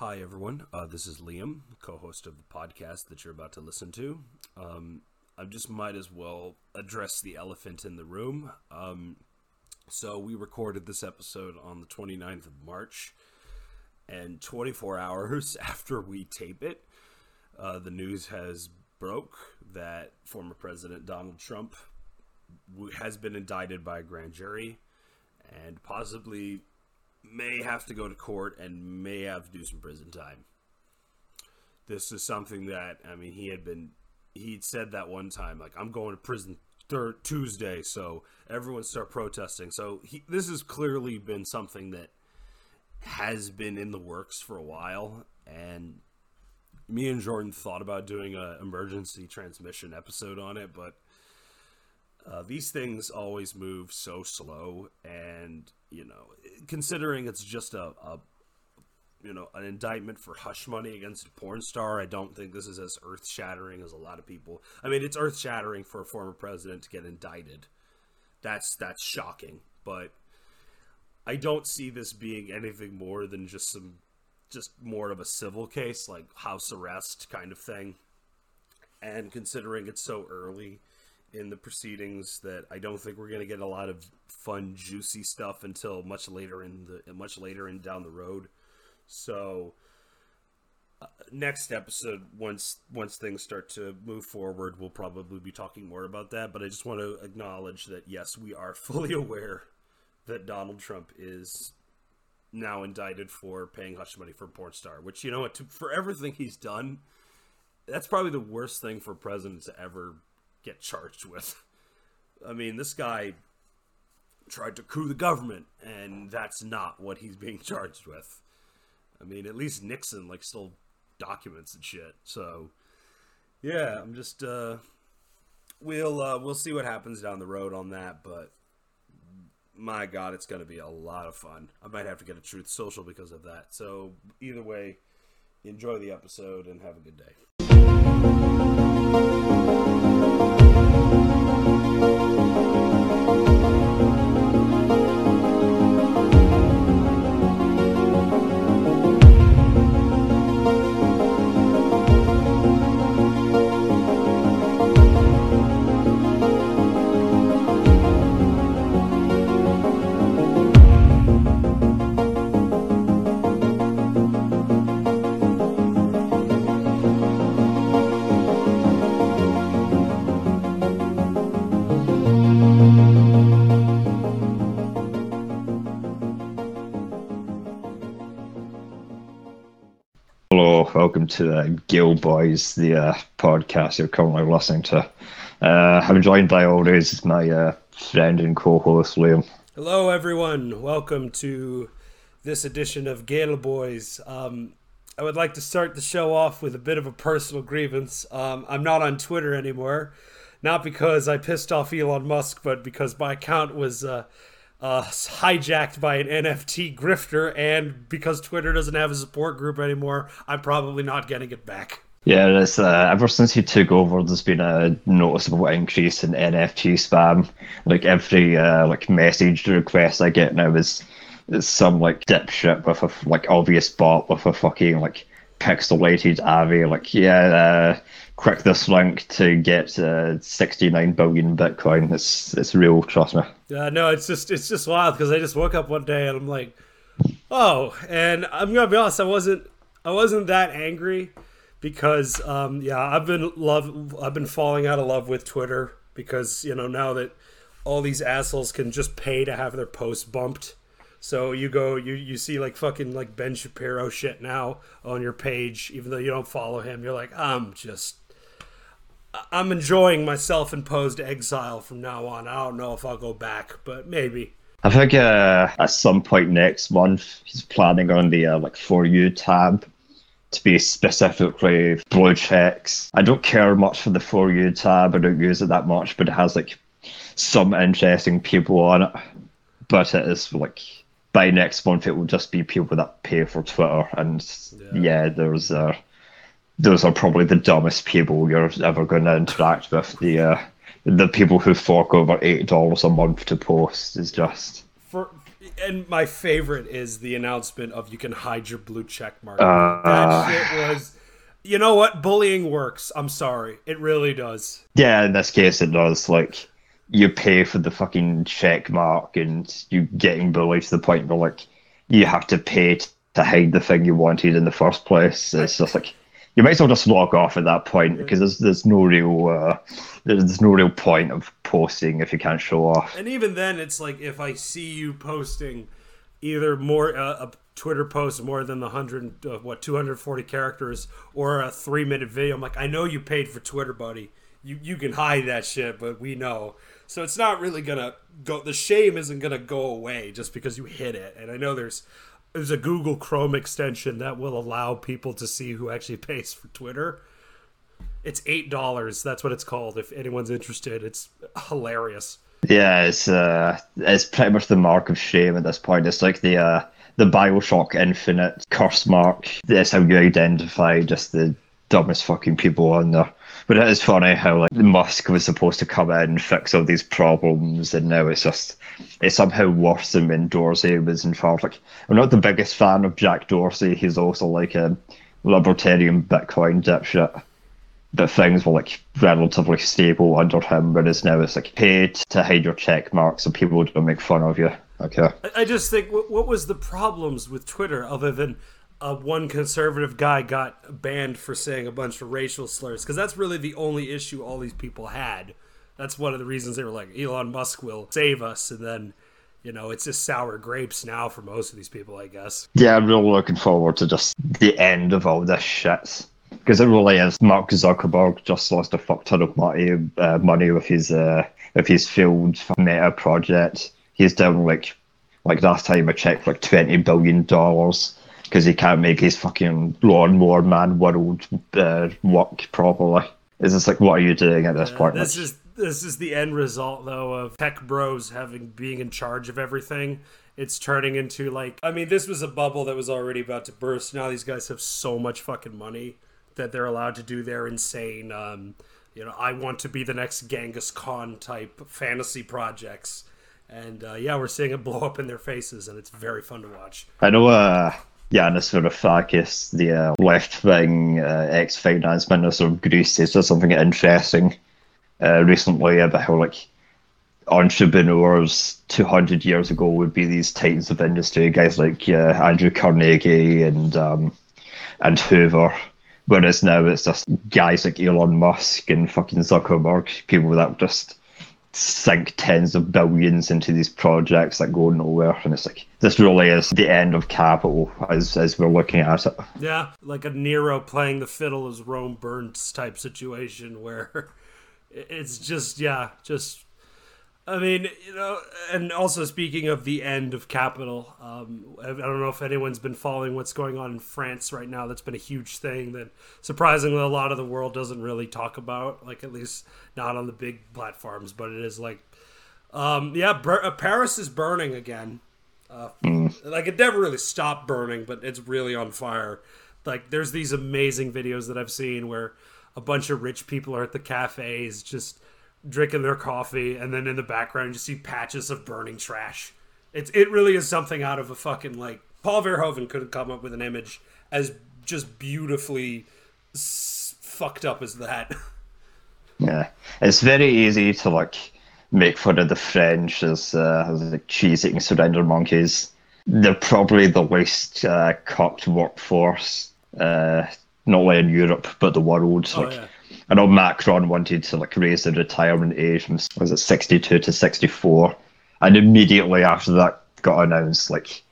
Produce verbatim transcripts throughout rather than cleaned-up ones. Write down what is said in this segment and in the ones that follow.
Hi, everyone. Uh, this is Liam, co-host of the podcast that you're about to listen to. Um, I just might as well address the elephant in the room. Um, so we recorded this episode on the twenty-ninth of March, and twenty-four hours after we tape it, uh, the news has broke that former President Donald Trump has been indicted by a grand jury and possibly may have to go to court and may have to do some prison time. This is something that, I mean, he had been, he'd said that one time, like, I'm going to prison th- Tuesday, so everyone start protesting. So he, this has clearly been something that has been in the works for a while, and me and Jordan thought about doing an emergency transmission episode on it, but Uh, these things always move so slow, and, you know, considering it's just a, a, you know, an indictment for hush money against a porn star, I don't think this is as earth-shattering as a lot of people. I mean, it's earth-shattering for a former president to get indicted. That's, that's shocking, but I don't see this being anything more than just some, just more of a civil case, like house arrest kind of thing. And considering it's so early in the proceedings, that I don't think we're going to get a lot of fun, juicy stuff until much later in the much later in down the road. So uh, next episode, once once things start to move forward, we'll probably be talking more about that. But I just want to acknowledge that yes, we are fully aware that Donald Trump is now indicted for paying hush money for a porn star, which, you know what, to, for everything he's done, that's probably the worst thing for a president to ever get charged with. I mean, this guy tried to coup the government, and that's not what he's being charged with. I mean, at least Nixon, like, still documents and shit. So, yeah, I'm just, uh, we'll, uh, we'll see what happens down the road on that, but my God, it's gonna be a lot of fun. I might have to get a Truth Social because of that. So, either way, enjoy the episode and have a good day. Welcome to the Gil Boys, the uh, podcast you're currently listening to. Uh, I'm joined by always my uh, friend and co-host Liam. Hello, everyone. Welcome to this edition of Gil Boys. Um, I would like to start the show off with a bit of a personal grievance. Um, I'm not on Twitter anymore, not because I pissed off Elon Musk, but because my account was Uh, Uh, hijacked by an N F T grifter, and because Twitter doesn't have a support group anymore, I'm probably not getting it back. Yeah, that's, uh, ever since he took over, there's been a noticeable increase in N F T spam. Like, every uh, like message request I get now is, is some like dipshit with a like obvious bot with a fucking like pixelated avi. Like, yeah, uh, click this link to get uh, sixty-nine billion Bitcoin. It's it's real, trust me. Uh, no, it's just it's just wild, because I just woke up one day and I'm like, oh, and I'm gonna be honest, I wasn't I wasn't that angry, because um, yeah, I've been love I've been falling out of love with Twitter, because, you know, now that all these assholes can just pay to have their posts bumped. So you go, you, you see like fucking like Ben Shapiro shit now on your page, even though you don't follow him. You're like, I'm just, I'm enjoying my self-imposed exile from now on. I don't know if I'll go back, but maybe. I think uh, at some point next month, he's planning on the uh, like For You tab to be specifically blue checks. I don't care much for the For You tab. I don't use it that much, but it has like some interesting people on it. But it is like, by next month, it will just be people that pay for Twitter, and yeah, yeah those are uh, those are probably the dumbest people you're ever going to interact with. The uh, the people who fork over eight dollars a month to post is just, for and my favorite is the announcement of you can hide your blue check mark. Uh, that shit was, you know what? Bullying works. I'm sorry. It really does. Yeah, in this case, it does. Like, you pay for the fucking check mark and you're getting bullied to the point where, like, you have to pay t- to hide the thing you wanted in the first place. It's just like, you might as well just log off at that point, because there's there's no real uh, there's no real point of posting if you can't show off. And even then, it's like, if I see you posting either more uh, a Twitter post more than the hundred uh, what two hundred forty characters or a three minute video, I'm like, I know you paid for Twitter, buddy. You you can hide that shit, but we know. So it's not really gonna go. The shame isn't gonna go away just because you hit it. And I know there's. There's a Google Chrome extension that will allow people to see who actually pays for Twitter. It's eight dollars. That's what it's called. If anyone's interested, it's hilarious. Yeah, it's uh, it's pretty much the mark of shame at this point. It's like the uh, the BioShock Infinite curse mark. That's how you identify just the dumbest fucking people on there. But it is funny how, like, Musk was supposed to come in and fix all these problems, and now it's just, it's somehow worse than when Dorsey was in charge. Like, I'm not the biggest fan of Jack Dorsey. He's also like a libertarian Bitcoin dipshit. But things were, like, relatively stable under him, whereas now it's like, pay to hide your check marks so people don't make fun of you. Okay. I just think, what was the problems with Twitter other than... Uh, one conservative guy got banned for saying a bunch of racial slurs, because that's really the only issue all these people had. That's one of the reasons they were like, Elon Musk will save us, and then, you know, it's just sour grapes now for most of these people, I guess. Yeah, I'm really looking forward to just the end of all this shit, because it really is. Mark Zuckerberg just lost a fuck ton of money, uh, money with his uh, with his failed Meta project. He's down like like last time I checked, like twenty billion dollars. Because he can't make his fucking Lawnmower Man world uh, work properly. It's just like, what are you doing at this uh, point? This is this is the end result, though, of tech bros having being in charge of everything. It's turning into, like... I mean, this was a bubble that was already about to burst. Now these guys have so much fucking money that they're allowed to do their insane, um, you know, I want to be the next Genghis Khan type fantasy projects. And, uh, yeah, we're seeing it blow up in their faces, and it's very fun to watch. I know, uh... Yanis Varoufakis, the uh, left-wing uh, ex-finance minister of Greece, he said something interesting uh, recently about how, like, entrepreneurs two hundred years ago would be these titans of industry, guys like uh, Andrew Carnegie and um, and Hoover, whereas now it's just guys like Elon Musk and fucking Zuckerberg, people that just sink tens of billions into these projects that go nowhere, and it's like, this really is the end of capital as as we're looking at it. Yeah, like a Nero playing the fiddle as Rome burns type situation, where it's just, yeah, just, I mean, you know. And also, speaking of the end of capital, um, I don't know if anyone's been following what's going on in France right now. That's been a huge thing that, surprisingly, a lot of the world doesn't really talk about, like, at least not on the big platforms. But it is like, um, yeah, Bur- uh, Paris is burning again. Uh, mm. Like, it never really stopped burning, but it's really on fire. Like, there's these amazing videos that I've seen where a bunch of rich people are at the cafes just... drinking their coffee, and then in the background you see patches of burning trash. It's it really is something out of a fucking, like, Paul Verhoeven couldn't come up with an image as just beautifully s- fucked up as that. Yeah, it's very easy to, like, make fun of the French as uh, as like cheese-eating surrender monkeys. They're probably the least uh, cocked workforce, uh, not only in Europe but the world. Oh, like, yeah. I know Macron wanted to, like, raise the retirement age from, was it sixty-two to sixty-four, and immediately after that got announced, like,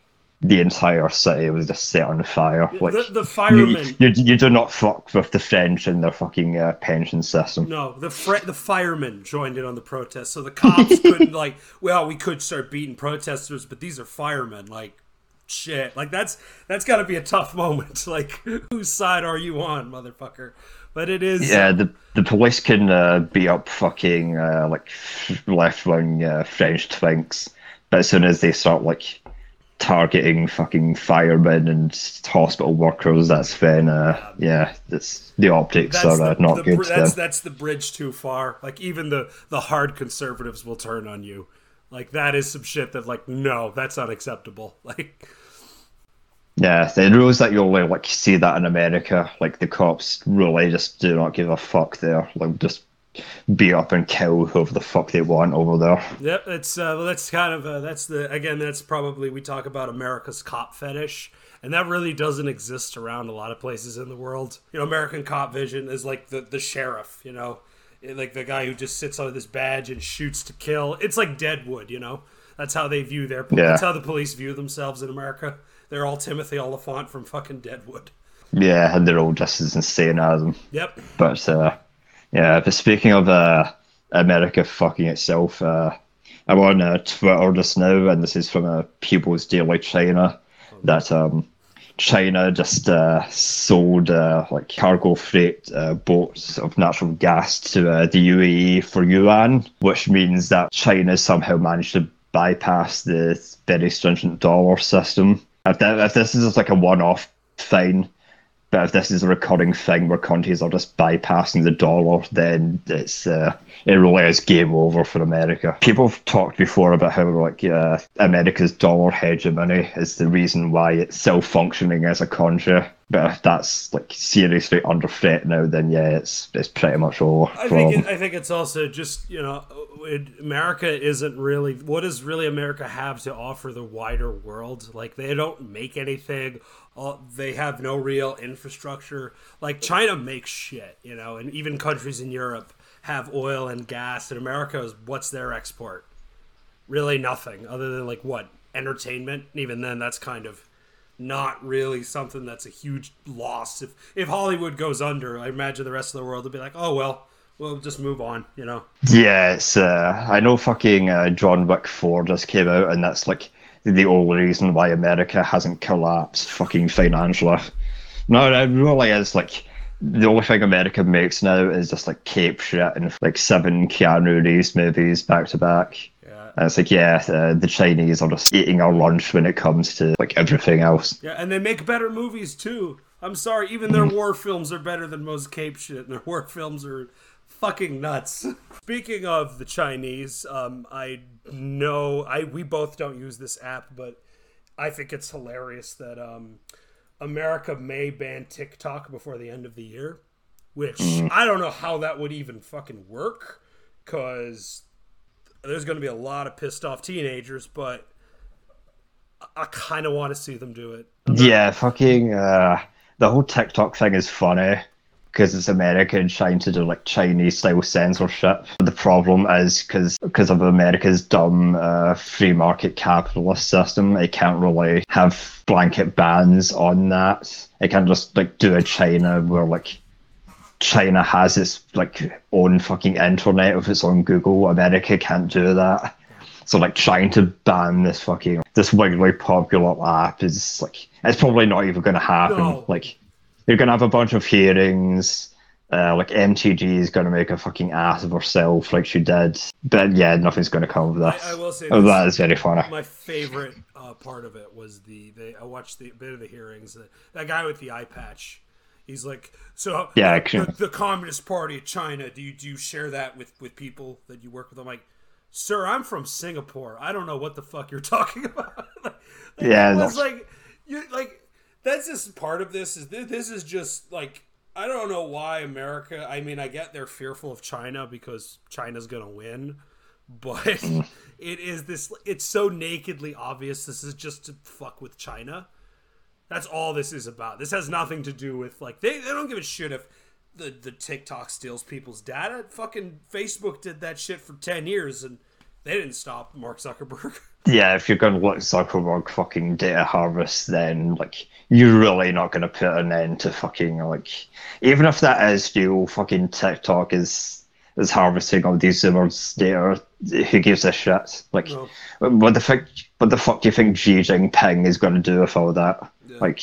the entire city was just set on fire. Like, the, the firemen, you, you, you do not fuck with the French and their fucking uh, pension system. No, the fr- the firemen joined in on the protest, so the cops couldn't, like, well, we could start beating protesters, but these are firemen, like, shit, like, that's that's got to be a tough moment. Like, whose side are you on, motherfucker? But it is. Yeah, the the police can uh, beat up fucking uh, like left wing uh, French twinks, but as soon as they start, like, targeting fucking firemen and hospital workers, that's when uh, yeah, that's the optics that's are the, uh, not the, good. That's then. That's the bridge too far. Like, even the the hard conservatives will turn on you. Like, that is some shit that, like, no, that's not acceptable. Like, yeah, the rules that you'll like see that in America, like the cops really just do not give a fuck there. Like, just beat up and kill whoever the fuck they want over there. Yep, it's uh, well, that's kind of uh, that's the again, that's probably we talk about America's cop fetish. And that really doesn't exist around a lot of places in the world. You know, American cop vision is like the, the sheriff, you know, like the guy who just sits on this badge and shoots to kill. It's like Deadwood, you know, that's how they view their, yeah. That's how the police view themselves in America. They're all Timothy Oliphant from fucking Deadwood. Yeah. And they're all just as insane as them. Yep. But, uh, yeah, but speaking of, uh, America fucking itself, uh, I'm on uh, Twitter just now, and this is from uh, People's Daily China. That um, China just uh, sold uh, like cargo freight uh, boats of natural gas to uh, the U A E for yuan, which means that China somehow managed to bypass the very stringent dollar system. If, that, if this is just like a one-off, fine. But if this is a recurring thing where countries are just bypassing the dollar, then it's uh, it really is game over for America. People have talked before about how like uh, America's dollar hegemony is the reason why it's still functioning as a country. But if that's like seriously under threat now, then yeah, it's it's pretty much over. I think it, I think it's also just, you know, it, America isn't really, what does really America have to offer the wider world? Like, they don't make anything. All, they have no real infrastructure. Like, China makes shit, you know, and even countries in Europe have oil and gas. And America is, what's their export? Really nothing other than, like, what? Entertainment? And even then, that's kind of not really something that's a huge loss. If if Hollywood goes under, I imagine the rest of the world will be like, oh, well, we'll just move on, you know? Yeah, it's, uh, I know fucking uh, John Wick four just came out, and that's, like, the only reason why America hasn't collapsed fucking financially. No, it really is, like, the only thing America makes now is just, like, cape shit and, like, seven Keanu Reeves movies back to back. Yeah. And it's like, yeah, uh, the Chinese are just eating our lunch when it comes to, like, everything else. Yeah, and they make better movies, too. I'm sorry, even their war films are better than most cape shit, and their war films are fucking nuts. Speaking of the Chinese, um, I know I we both don't use this app, but I think it's hilarious that um, America may ban TikTok before the end of the year, which I don't know how that would even fucking work, because there's going to be a lot of pissed off teenagers, but I, I kind of want to see them do it. Yeah, fucking uh, the whole TikTok thing is funny, because it's America and trying to do like Chinese-style censorship. The problem is because because of America's dumb uh, free market capitalist system, it can't really have blanket bans on that. It can't just like do a China where like China has its like own fucking internet with its own Google. America can't do that. So like trying to ban this fucking this wildly popular app is like, it's probably not even going to happen. No. Like, you're going to have a bunch of hearings, uh, like M T G is going to make a fucking ass of herself like she did. But yeah, nothing's going to come of this. I, I will say oh, this, that is very funny. My favorite uh, part of it was the, the I watched the bit of the hearings. The, that guy with the eye patch, he's like, so yeah, the, the Communist Party of China, do you, do you share that with, with people that you work with? I'm like, sir, I'm from Singapore. I don't know what the fuck you're talking about. Like, yeah. It was no. like, you like... That's just part of this. Is this, this is just like, I don't know why America. I mean, I get they're fearful of China because China's gonna win, but it is this. It's so nakedly obvious. This is just to fuck with China. That's all this is about. This has nothing to do with like they. They don't give a shit if the the TikTok steals people's data. Fucking Facebook did that shit for ten years and they didn't stop Mark Zuckerberg. Yeah, if you're going to let Zuckerberg fucking data harvest, then, like, you're really not going to put an end to fucking, like... Even if that is real, fucking TikTok is is harvesting all these Zoomers' data. Who gives a shit? Like, no. what the fuck What the fuck do you think Xi Jinping is going to do with all that? Yeah. Like,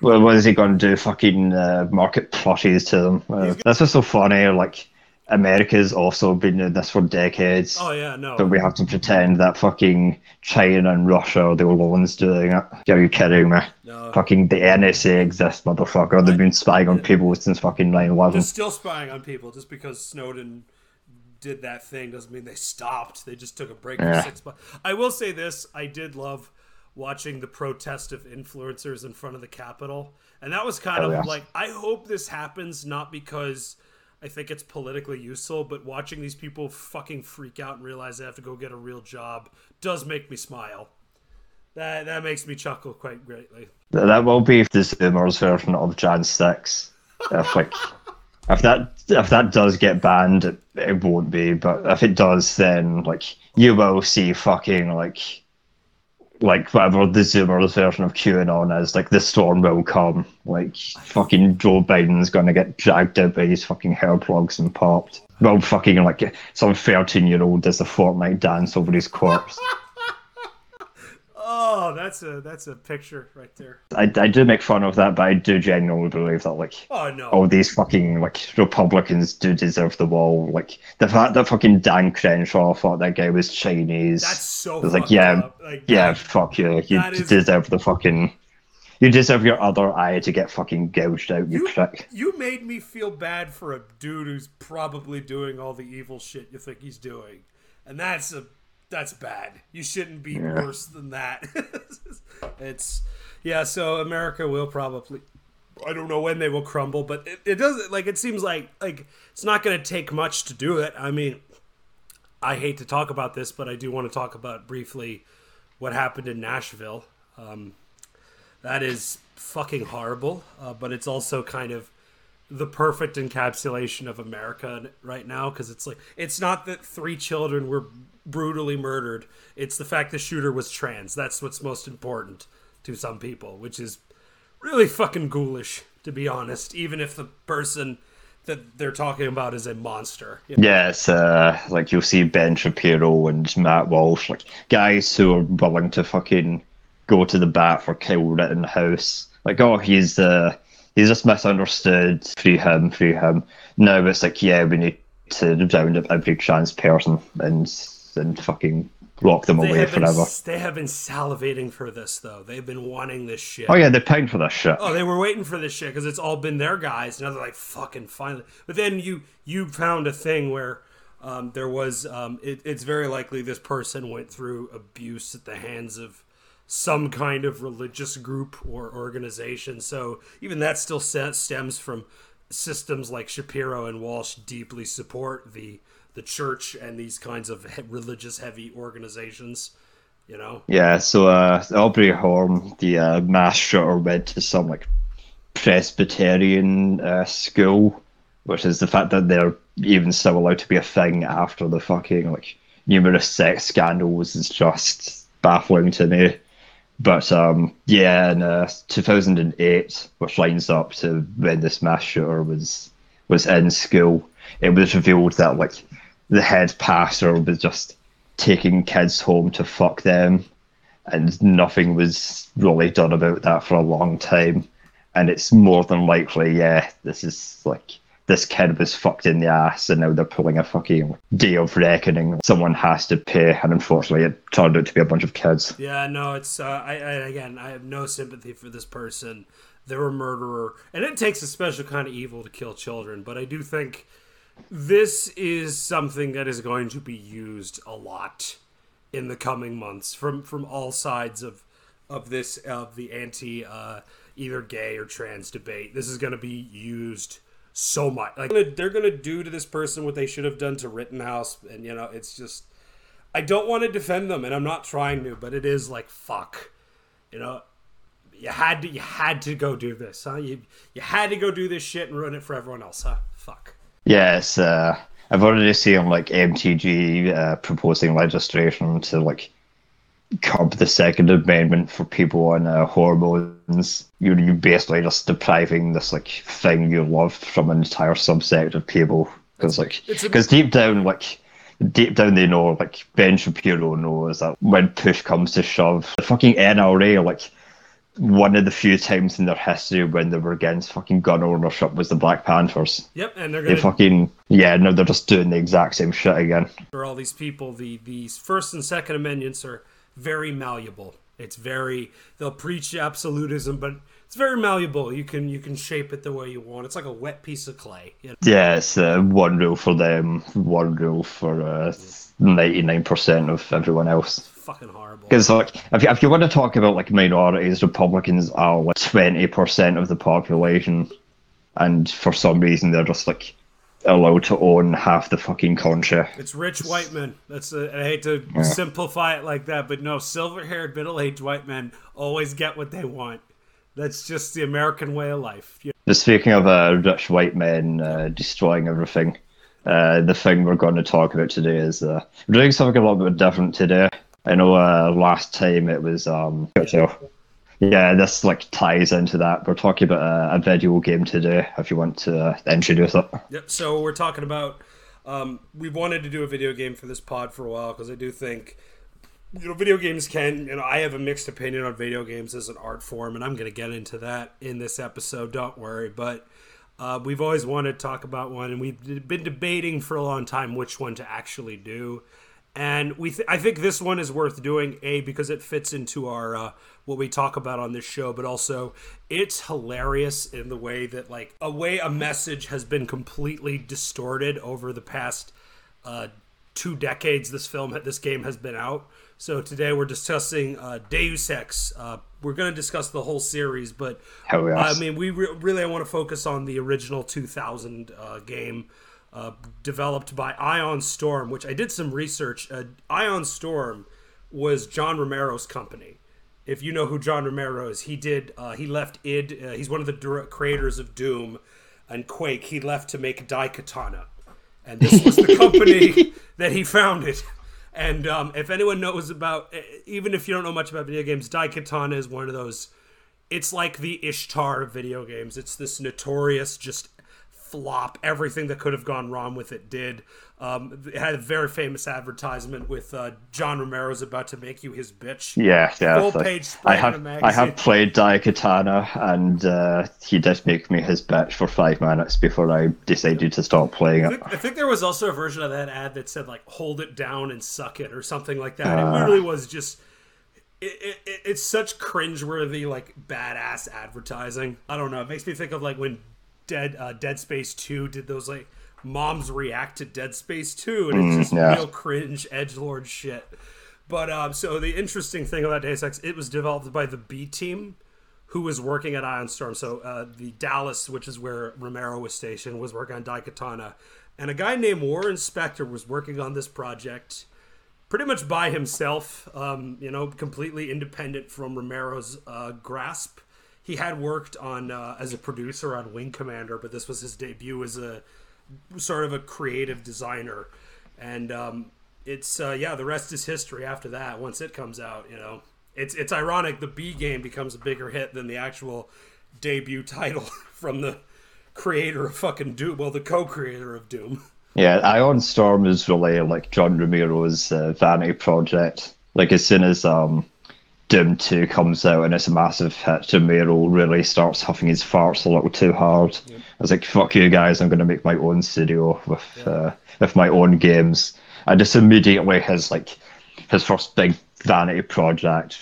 what is he going to do? Fucking uh, market plushies to them? Uh, that's what's so funny, like... America's also been doing this for decades. Oh yeah, no. But we have to pretend that fucking China and Russia are the only ones doing it. Are you kidding me? No. Fucking the N S A exists, motherfucker. They've been spying on people since fucking nine eleven. They're still spying on people just because Snowden did that thing doesn't mean they stopped. They just took a break yeah. for six months. I will say this. I did love watching the protest of influencers in front of the Capitol. And that was kind oh, of yeah. like, I hope this happens, not because I think it's politically useful, but watching these people fucking freak out and realize they have to go get a real job does make me smile. That that makes me chuckle quite greatly. That will be if there's the Zoomers version of January sixth. If, like, if that if that does get banned, it, it won't be. But if it does, then like you will see fucking like like whatever the Zoomers version of QAnon is. Like the storm will come. Like fucking Joe Biden's gonna get dragged out by his fucking hair plugs and popped. Well, fucking like some thirteen year old does a Fortnite dance over his corpse. Oh, that's a that's a picture right there. I, I do make fun of that, but I do genuinely believe that like oh, no. all these fucking like Republicans do deserve the wall. Like the fact that fucking Dan Crenshaw thought that guy was Chinese. That's so it's like yeah, up. Like, yeah, that, fuck you. You is... deserve the fucking. You deserve your other eye to get fucking gouged out, you, you prick. You made me feel bad for a dude who's probably doing all the evil shit you think he's doing, and that's a. That's bad. You shouldn't be yeah. worse than that. It's yeah. So America will probably, I don't know when they will crumble, but it, it doesn't like, it seems like, like it's not going to take much to do it. I mean, I hate to talk about this, but I do want to talk about briefly what happened in Nashville. Um, that is fucking horrible. Uh, but it's also kind of the perfect encapsulation of America right now. Cause it's like, it's not that three children were brutally murdered, it's the fact the shooter was trans. That's what's most important to some people, which is really fucking ghoulish, to be honest, even if the person that they're talking about is a monster, you know? Yeah, it's uh like you'll see Ben Shapiro and Matt Walsh, like guys who are willing to fucking go to the bat for Kyle Rittenhouse. Like, oh, he's uh he's just misunderstood, free him, free him. Now it's like, yeah, we need to round up every trans person and and fucking lock them they away forever. Been, they have been salivating for this, though. They've been wanting this shit. Oh, yeah, they're paying for this shit. Oh, they were waiting for this shit because it's all been their guys. Now they're like, fucking finally. But then you you found a thing where um, there was, um, it, it's very likely this person went through abuse at the hands of some kind of religious group or organization. So even that still stems from systems like Shapiro and Walsh deeply support the the church and these kinds of religious heavy organizations, you know? Yeah. So, uh, Aubrey Horn, the, uh, mass shooter, went to some like Presbyterian, uh, school, which is the fact that they're even still allowed to be a thing after the fucking like numerous sex scandals is just baffling to me. But, um, yeah, in, uh, two thousand eight, which lines up to when this mass shooter was, was in school, it was revealed that like, the head pastor was just taking kids home to fuck them, and nothing was really done about that for a long time. And it's more than likely, yeah, this is like, this kid was fucked in the ass and now they're pulling a fucking day of reckoning. Someone has to pay, and unfortunately it turned out to be a bunch of kids. Yeah, no, it's, uh, I, I again, I have no sympathy for this person. They're a murderer. And it takes a special kind of evil to kill children, but I do think this is something that is going to be used a lot in the coming months from, from all sides of of this of the anti uh, either gay or trans debate. This is going to be used so much. Like they're going to do to this person what they should have done to Rittenhouse, and you know it's just I don't want to defend them, and I'm not trying to, but it is like fuck, you know. You had to you had to go do this, huh? You you had to go do this shit and ruin it for everyone else, huh? Fuck. Yes, uh, I've already seen like M T G uh, proposing legislation to like curb the Second Amendment for people on uh, hormones. You're, you're basically just depriving this like thing you love from an entire subset of people, because like because deep down like deep down they know, like Ben Shapiro knows that when push comes to shove, the fucking N R A like. One of the few times in their history when they were against fucking gun ownership was the Black Panthers. Yep, and they're gonna... They fucking... Yeah, no, they're just doing the exact same shit again. For all these people, the these First and Second Amendments are very malleable. It's very... They'll preach absolutism, but it's very malleable. You can you can shape it the way you want. It's like a wet piece of clay. You know? Yeah, it's uh, one rule for them, one rule for uh, ninety-nine percent of everyone else. It's fucking horrible. Because like, if you, if you want to talk about like minorities, Republicans are like twenty percent of the population, and for some reason they're just like allowed to own half the fucking country. It's rich white men. That's a, I hate to yeah. simplify it like that, but no, silver-haired middle-aged white men always get what they want. That's just the American way of life. You know? Speaking of uh, rich white men uh, destroying everything, uh, the thing we're going to talk about today is uh, we're doing something a little bit different today. I know uh, last time it was um, yeah, this like ties into that. We're talking about a, a video game today, if you want to uh, introduce it. Yep, so we're talking about, um, we wanted to do a video game for this pod for a while, because I do think, you know, video games can, you know, I have a mixed opinion on video games as an art form, and I'm going to get into that in this episode, don't worry, but uh, we've always wanted to talk about one, and we've been debating for a long time which one to actually do. And we, th- I think this one is worth doing, A, because it fits into our uh, what we talk about on this show, but also it's hilarious in the way that, like, a way a message has been completely distorted over the past uh, two decades. This film, this game has been out. So today we're discussing uh, Deus Ex. Uh, we're going to discuss the whole series, but Hell yes. I mean, we re- really want to focus on the original two thousand uh, game. Uh, developed by Ion Storm, which I did some research. Uh, Ion Storm was John Romero's company. If you know who John Romero is, he did. Uh, he left id. Uh, he's one of the creators of Doom and Quake. He left to make Daikatana, and this was the company that he founded. And um, if anyone knows about, even if you don't know much about video games, Daikatana is one of those. It's like the Ishtar of video games. It's this notorious just. Flop. Everything that could have gone wrong with it did. Um, it had a very famous advertisement with uh, John Romero's about to make you his bitch. Yeah, yeah. Full like, page I have, I have played Daikatana, and uh, he did make me his bitch for five minutes before I decided yeah. to stop playing I think, it. I think there was also a version of that ad that said, like, hold it down and suck it or something like that. Uh, it literally was just... It, it, it's such cringeworthy, like, badass advertising. I don't know. It makes me think of, like, when... Dead uh, Dead Space two did those like moms react to Dead Space two, and it's just mm, yeah. real cringe edgelord shit. But um, so the interesting thing about Deus Ex, it was developed by the B team, who was working at Ion Storm. So uh, the Dallas, which is where Romero was stationed, was working on Daikatana, and a guy named Warren Spector was working on this project pretty much by himself. Um, you know, completely independent from Romero's uh, grasp. He had worked on uh, as a producer on Wing Commander, but this was his debut as a sort of a creative designer. And um, it's, uh, yeah, the rest is history after that. Once it comes out, you know, it's it's ironic. The B game becomes a bigger hit than the actual debut title from the creator of fucking Doom. Well, the co-creator of Doom. Yeah, Ion Storm is really like John Romero's uh, vanity project. Like as soon as... um. Doom two comes out and it's a massive hit. Romero really starts huffing his farts a little too hard. Yep. I was like, fuck you guys, I'm going to make my own studio with yeah. uh, with my own games. And just immediately his like his first big vanity project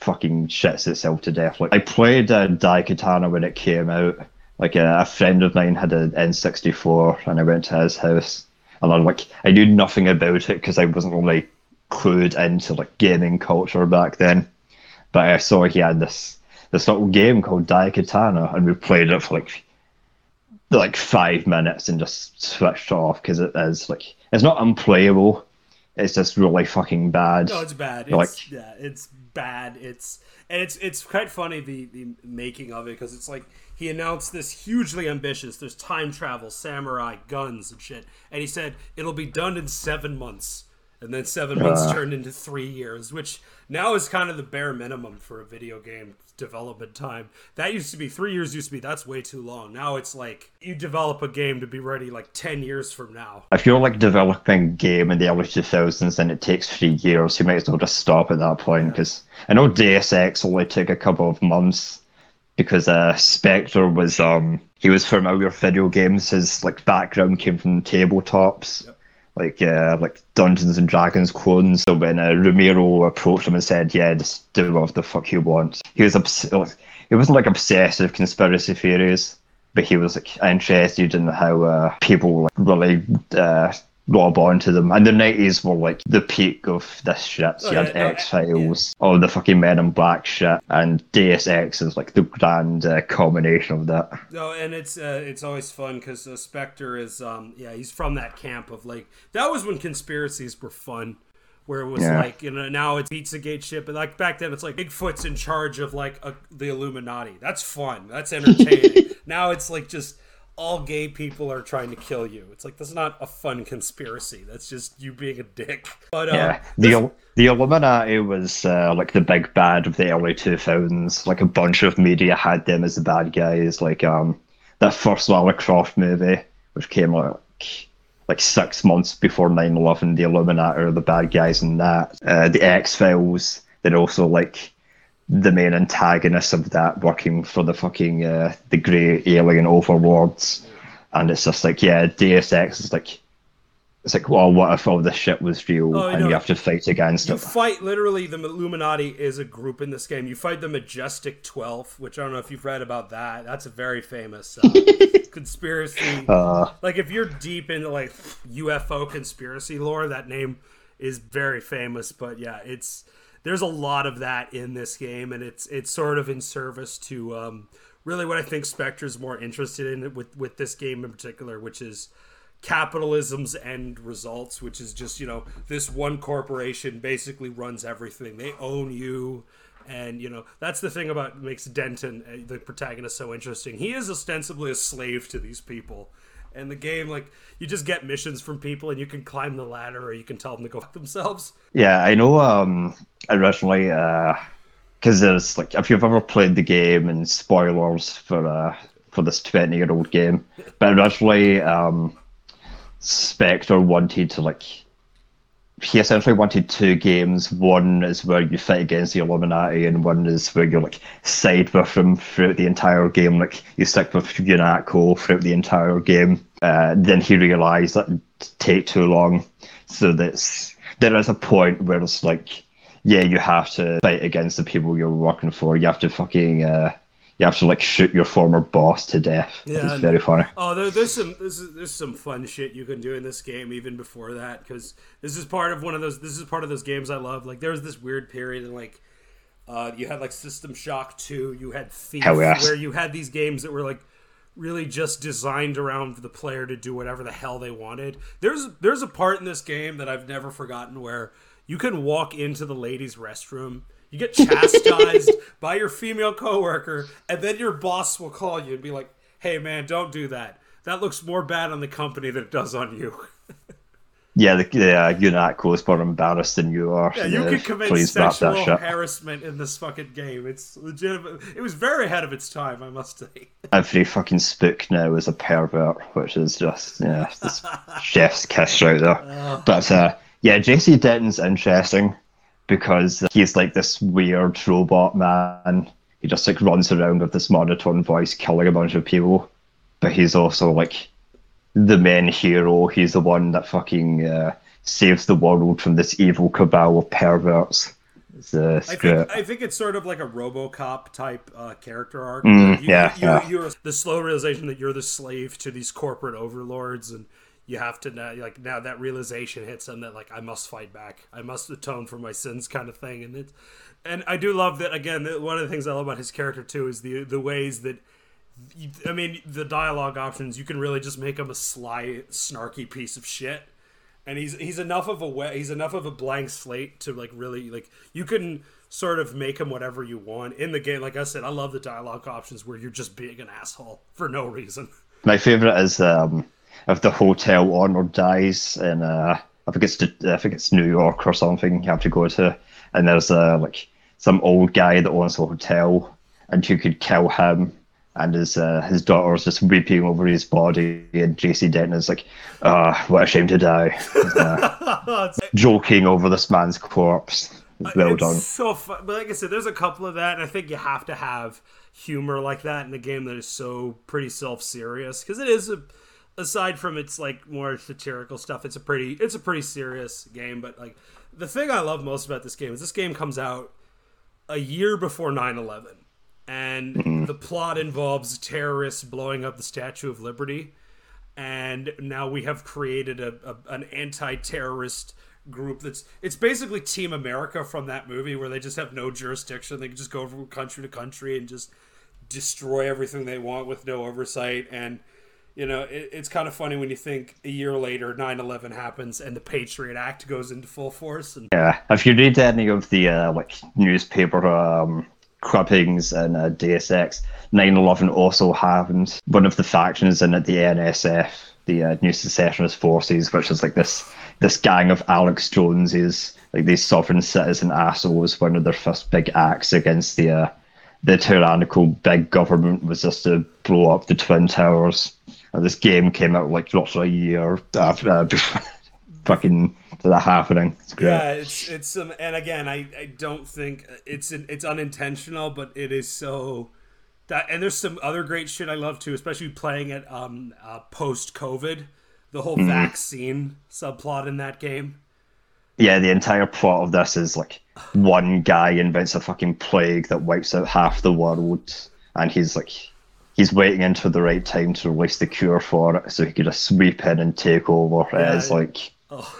fucking shits itself to death. Like I played uh, Daikatana when it came out. Like uh, a friend of mine had an N sixty-four and I went to his house. And I'm like, I knew nothing about it because I wasn't really clued into like gaming culture back then. But I saw he had this this little game called Daikatana, and we played it for like like five minutes and just switched off because it is like it's not unplayable. It's just really fucking bad. No, it's bad. Like, it's, yeah, it's bad. It's and it's it's quite funny the, the making of it because it's like he announced this hugely ambitious. There's time travel, samurai, guns, and shit, and he said it'll be done in seven months. And then seven months uh, turned into three years, which now is kind of the bare minimum for a video game development time. That used to be, three years used to be, that's way too long. Now it's like, you develop a game to be ready like ten years from now. If you're like developing a game in the early two thousands and it takes three years, you might as well just stop at that point. Because I know Deus Ex only took a couple of months because uh, Spector was, um, he was familiar with video games. His like background came from tabletops. Yep. like uh, like Dungeons and Dragons clones. So when uh, Romero approached him and said, "Yeah, just do whatever the fuck you want," he was obs- he wasn't like obsessed with conspiracy theories, but he was like interested in how uh, people like, really uh, rob onto them. And the nineties were like the peak of this shit. So you had X Files, all the fucking Men in Black shit, and Deus Ex is like the grand uh, culmination of that. No, oh, and it's uh, it's always fun because uh, Spector is um yeah he's from that camp of like that was when conspiracies were fun, where it was yeah. like you know now it's Pizzagate shit, but like back then it's like Bigfoot's in charge of like a, the Illuminati. That's fun. That's entertaining. Now it's like just. All gay people are trying to kill you. It's like, that's not a fun conspiracy. That's just you being a dick. But um, yeah, the the Illuminati was uh, like the big bad of the early two thousands. Like a bunch of media had them as the bad guys. Like um, that first Lara Croft movie, which came out like, like six months before nine eleven, the Illuminati are the bad guys in that. Uh, the X Files, they're also like the main antagonists of that, working for the fucking uh, the grey alien overlords, and it's just like yeah, Deus Ex is like it's like well, what if all this shit was real oh, and no. you have to fight against you it? You fight literally the Illuminati is a group in this game. You fight the Majestic Twelve, which I don't know if you've read about that. That's a very famous uh, conspiracy. Uh, like if you're deep into like U F O conspiracy lore, that name is very famous. But yeah, it's. There's a lot of that in this game, and it's it's sort of in service to um, really what I think Spectre's more interested in with, with this game in particular, which is capitalism's end results, which is just, you know, this one corporation basically runs everything. They own you, and, you know, that's the thing about makes Denton, the protagonist, so interesting. He is ostensibly a slave to these people. And the game, like, you just get missions from people and you can climb the ladder or you can tell them to go fuck themselves. Yeah, I know um, originally, because uh, there's, like, if you've ever played the game, and spoilers for uh, for this twenty-year-old game, but originally um, Spectre wanted to, like, he essentially wanted two games. One is where you fight against the Illuminati, and one is where you like side with them throughout the entire game. Like you stick with Unatco throughout the entire game. Uh, then he realised that it'd take too long, so that's there is a point where it's like, yeah, you have to fight against the people you're working for. You have to fucking. Uh, You have to like shoot your former boss to death. Yeah, it's very funny. Oh, there, there's some there's, there's some fun shit you can do in this game even before that, because this is part of one of those. This is part of those games I love. Like there was this weird period in like uh, you had like System Shock two, you had Thief, yes. where you had these games that were like really just designed around the player to do whatever the hell they wanted. There's there's a part in this game that I've never forgotten where you can walk into the ladies' restroom. You get chastised by your female coworker, and then your boss will call you and be like, "Hey, man, don't do that. That looks more bad on the company than it does on you." Yeah, the, yeah, you're not close more embarrassed than you are. Yeah, you yeah, can commit sexual harassment in this fucking game. It's legitimate. It was very ahead of its time, I must say. Every fucking spook now is a pervert, which is just yeah, this chef's kiss right there. Uh, but uh, yeah, J C Denton's interesting. Because he's like this weird robot man. He just like runs around with this monotone voice killing a bunch of people. But he's also like the main hero. He's the one that fucking uh, saves the world from this evil cabal of perverts. It's, uh, it's I, think, I think it's sort of like a RoboCop type uh, character arc. Mm, you, yeah, you, yeah. You're the slow realization that you're the slave to these corporate overlords and you have to now, like now that realization hits them that like I must fight back, I must atone for my sins, kind of thing. And it's, and I do love that again. One of the things I love about his character too is the the ways that, you, I mean, the dialogue options. You can really just make him a sly, snarky piece of shit, and he's he's enough of a he's enough of a blank slate to like really like you can sort of make him whatever you want in the game. Like I said, I love the dialogue options where you're just being an asshole for no reason. My favorite is. Um... If the hotel owner dies, and uh, I think it's I think it's New York or something you have to go to, and there's uh, like some old guy that owns the hotel, and you could kill him, and his uh, his daughter's just weeping over his body, and J C Denton is like, ah, oh, what a shame to die, uh, joking over this man's corpse. Well it's done. So fun. But like I said, there's a couple of that, and I think you have to have humor like that in a game that is so pretty self-serious because it is a aside from its like more satirical stuff, it's a pretty it's a pretty serious game. But like the thing I love most about this game is this game comes out a year before nine eleven, and mm-hmm. the plot involves terrorists blowing up the Statue of Liberty, and now we have created a, a an anti-terrorist group that's it's basically Team America from that movie, where they just have no jurisdiction. They can just go from country to country and just destroy everything they want with no oversight. And you know, it, it's kind of funny when you think a year later nine eleven happens and the Patriot Act goes into full force. And yeah, if you read any of the uh, like newspaper um clippings in uh, Deus Ex, nine eleven also happened. One of the factions in it, the N S F, the uh, New Secessionist Forces, which is like this this gang of Alex Joneses, like these sovereign citizen assholes. One of their first big acts against the uh, the tyrannical big government was just to blow up the Twin Towers. And this game came out like lots of a year after uh, fucking that happening. It's great. Yeah, it's it's some, and again, I, I don't think it's it's unintentional, but it is so. That, and there's some other great shit I love too, especially playing it um, uh, post-COVID. The whole mm. vaccine subplot in that game. Yeah, the entire plot of this is like one guy invents a fucking plague that wipes out half the world, and he's like, he's waiting until the right time to release the cure for it, so he could just sweep in and take over. Yeah, it's like, oh.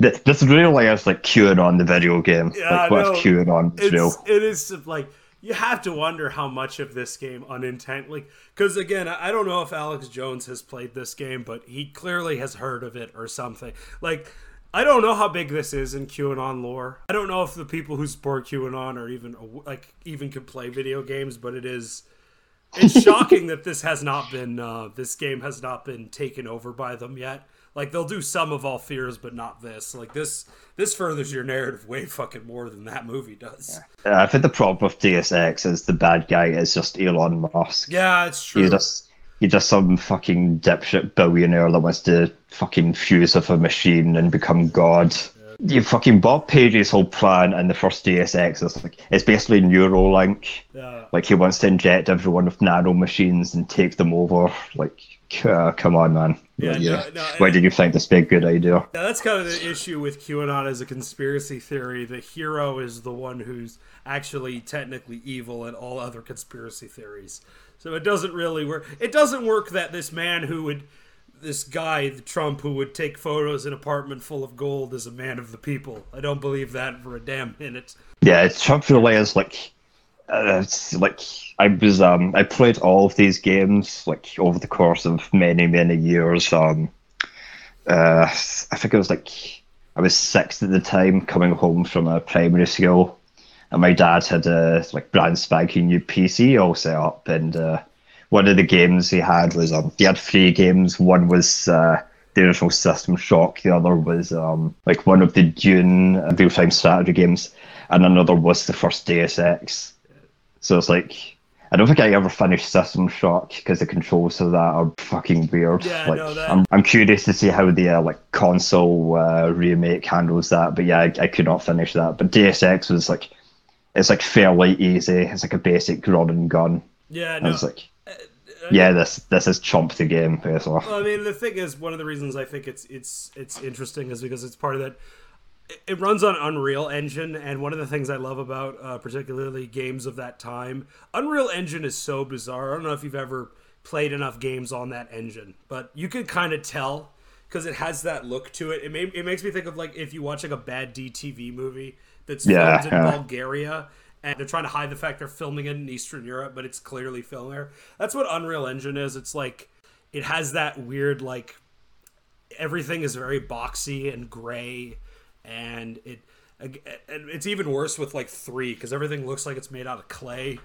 th- this really is like QAnon the video game. Yeah, like, what if QAnon is real? It is like. You have to wonder how much of this game unintentionally, because again, I don't know if Alex Jones has played this game, but he clearly has heard of it or something. Like, I don't know how big this is in QAnon lore. I don't know if the people who support QAnon or even like even can play video games, but it is it's shocking that this has not been uh, this game has not been taken over by them yet. Like, they'll do Some of All Fears, but not this. Like, this this furthers your narrative way fucking more than that movie does. Yeah. Uh, I think the problem with Deus Ex is the bad guy is just Elon Musk. Yeah, it's true. He's just, he's just some fucking dipshit billionaire that wants to fucking fuse with a machine and become God. Yeah. You fucking Bob Page's whole plan in the first Deus Ex is like, it's basically Neuralink. Yeah. Like, he wants to inject everyone with nano machines and take them over, like... Uh, come on, man. Yeah, yeah. No, no, Why did you think this would be a good idea? That's kind of the issue with QAnon as a conspiracy theory. The hero is the one who's actually technically evil in all other conspiracy theories. So it doesn't really work. It doesn't work that this man who would... This guy, Trump, who would take photos in an apartment full of gold is a man of the people. I don't believe that for a damn minute. Yeah, Trump really is like... Uh, it's like I was um I played all of these games like over the course of many many years. Um, uh, I think it was like I was six at the time, coming home from a primary school, and my dad had a like brand spanking new P C all set up. And uh, one of the games he had was um he had three games. One was uh, the original System Shock. The other was um like one of the Dune uh, real time strategy games, and another was the first Deus Ex. So it's like, I don't think I ever finished System Shock because the controls of that are fucking weird. Yeah, like, no, that... I'm I'm curious to see how the uh, like console uh, remake handles that. But yeah, I, I could not finish that. But Deus Ex was like, it's like fairly easy. It's like a basic run and gun. Yeah, no. I was like, uh, I mean, yeah, this this is chomp the game. Basically. Well, I mean, the thing is, one of the reasons I think it's it's it's interesting is because it's part of that. It runs on Unreal Engine, and one of the things I love about uh, particularly games of that time, Unreal Engine is so bizarre. I don't know if you've ever played enough games on that engine, but you can kind of tell because it has that look to it. It, may, it makes me think of like if you watch like a bad D T V movie that's filmed yeah, in yeah. Bulgaria, and they're trying to hide the fact they're filming it in Eastern Europe, but it's clearly filmed there. That's what Unreal Engine is. It's like it has that weird like everything is very boxy and gray. And it it's even worse with like three because everything looks like it's made out of clay.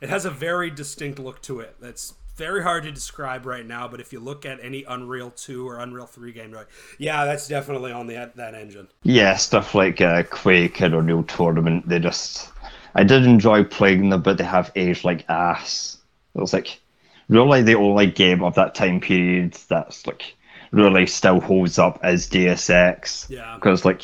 It has a very distinct look to it that's very hard to describe right now, but if you look at any Unreal two or Unreal three game, you're like, yeah, that's definitely on the, that engine. Yeah, stuff like uh, Quake and Unreal Tournament, they just... I did enjoy playing them, but they have aged like ass. It was like really the only game of that time period that's like... really still holds up as Deus Ex. Yeah. Because, like,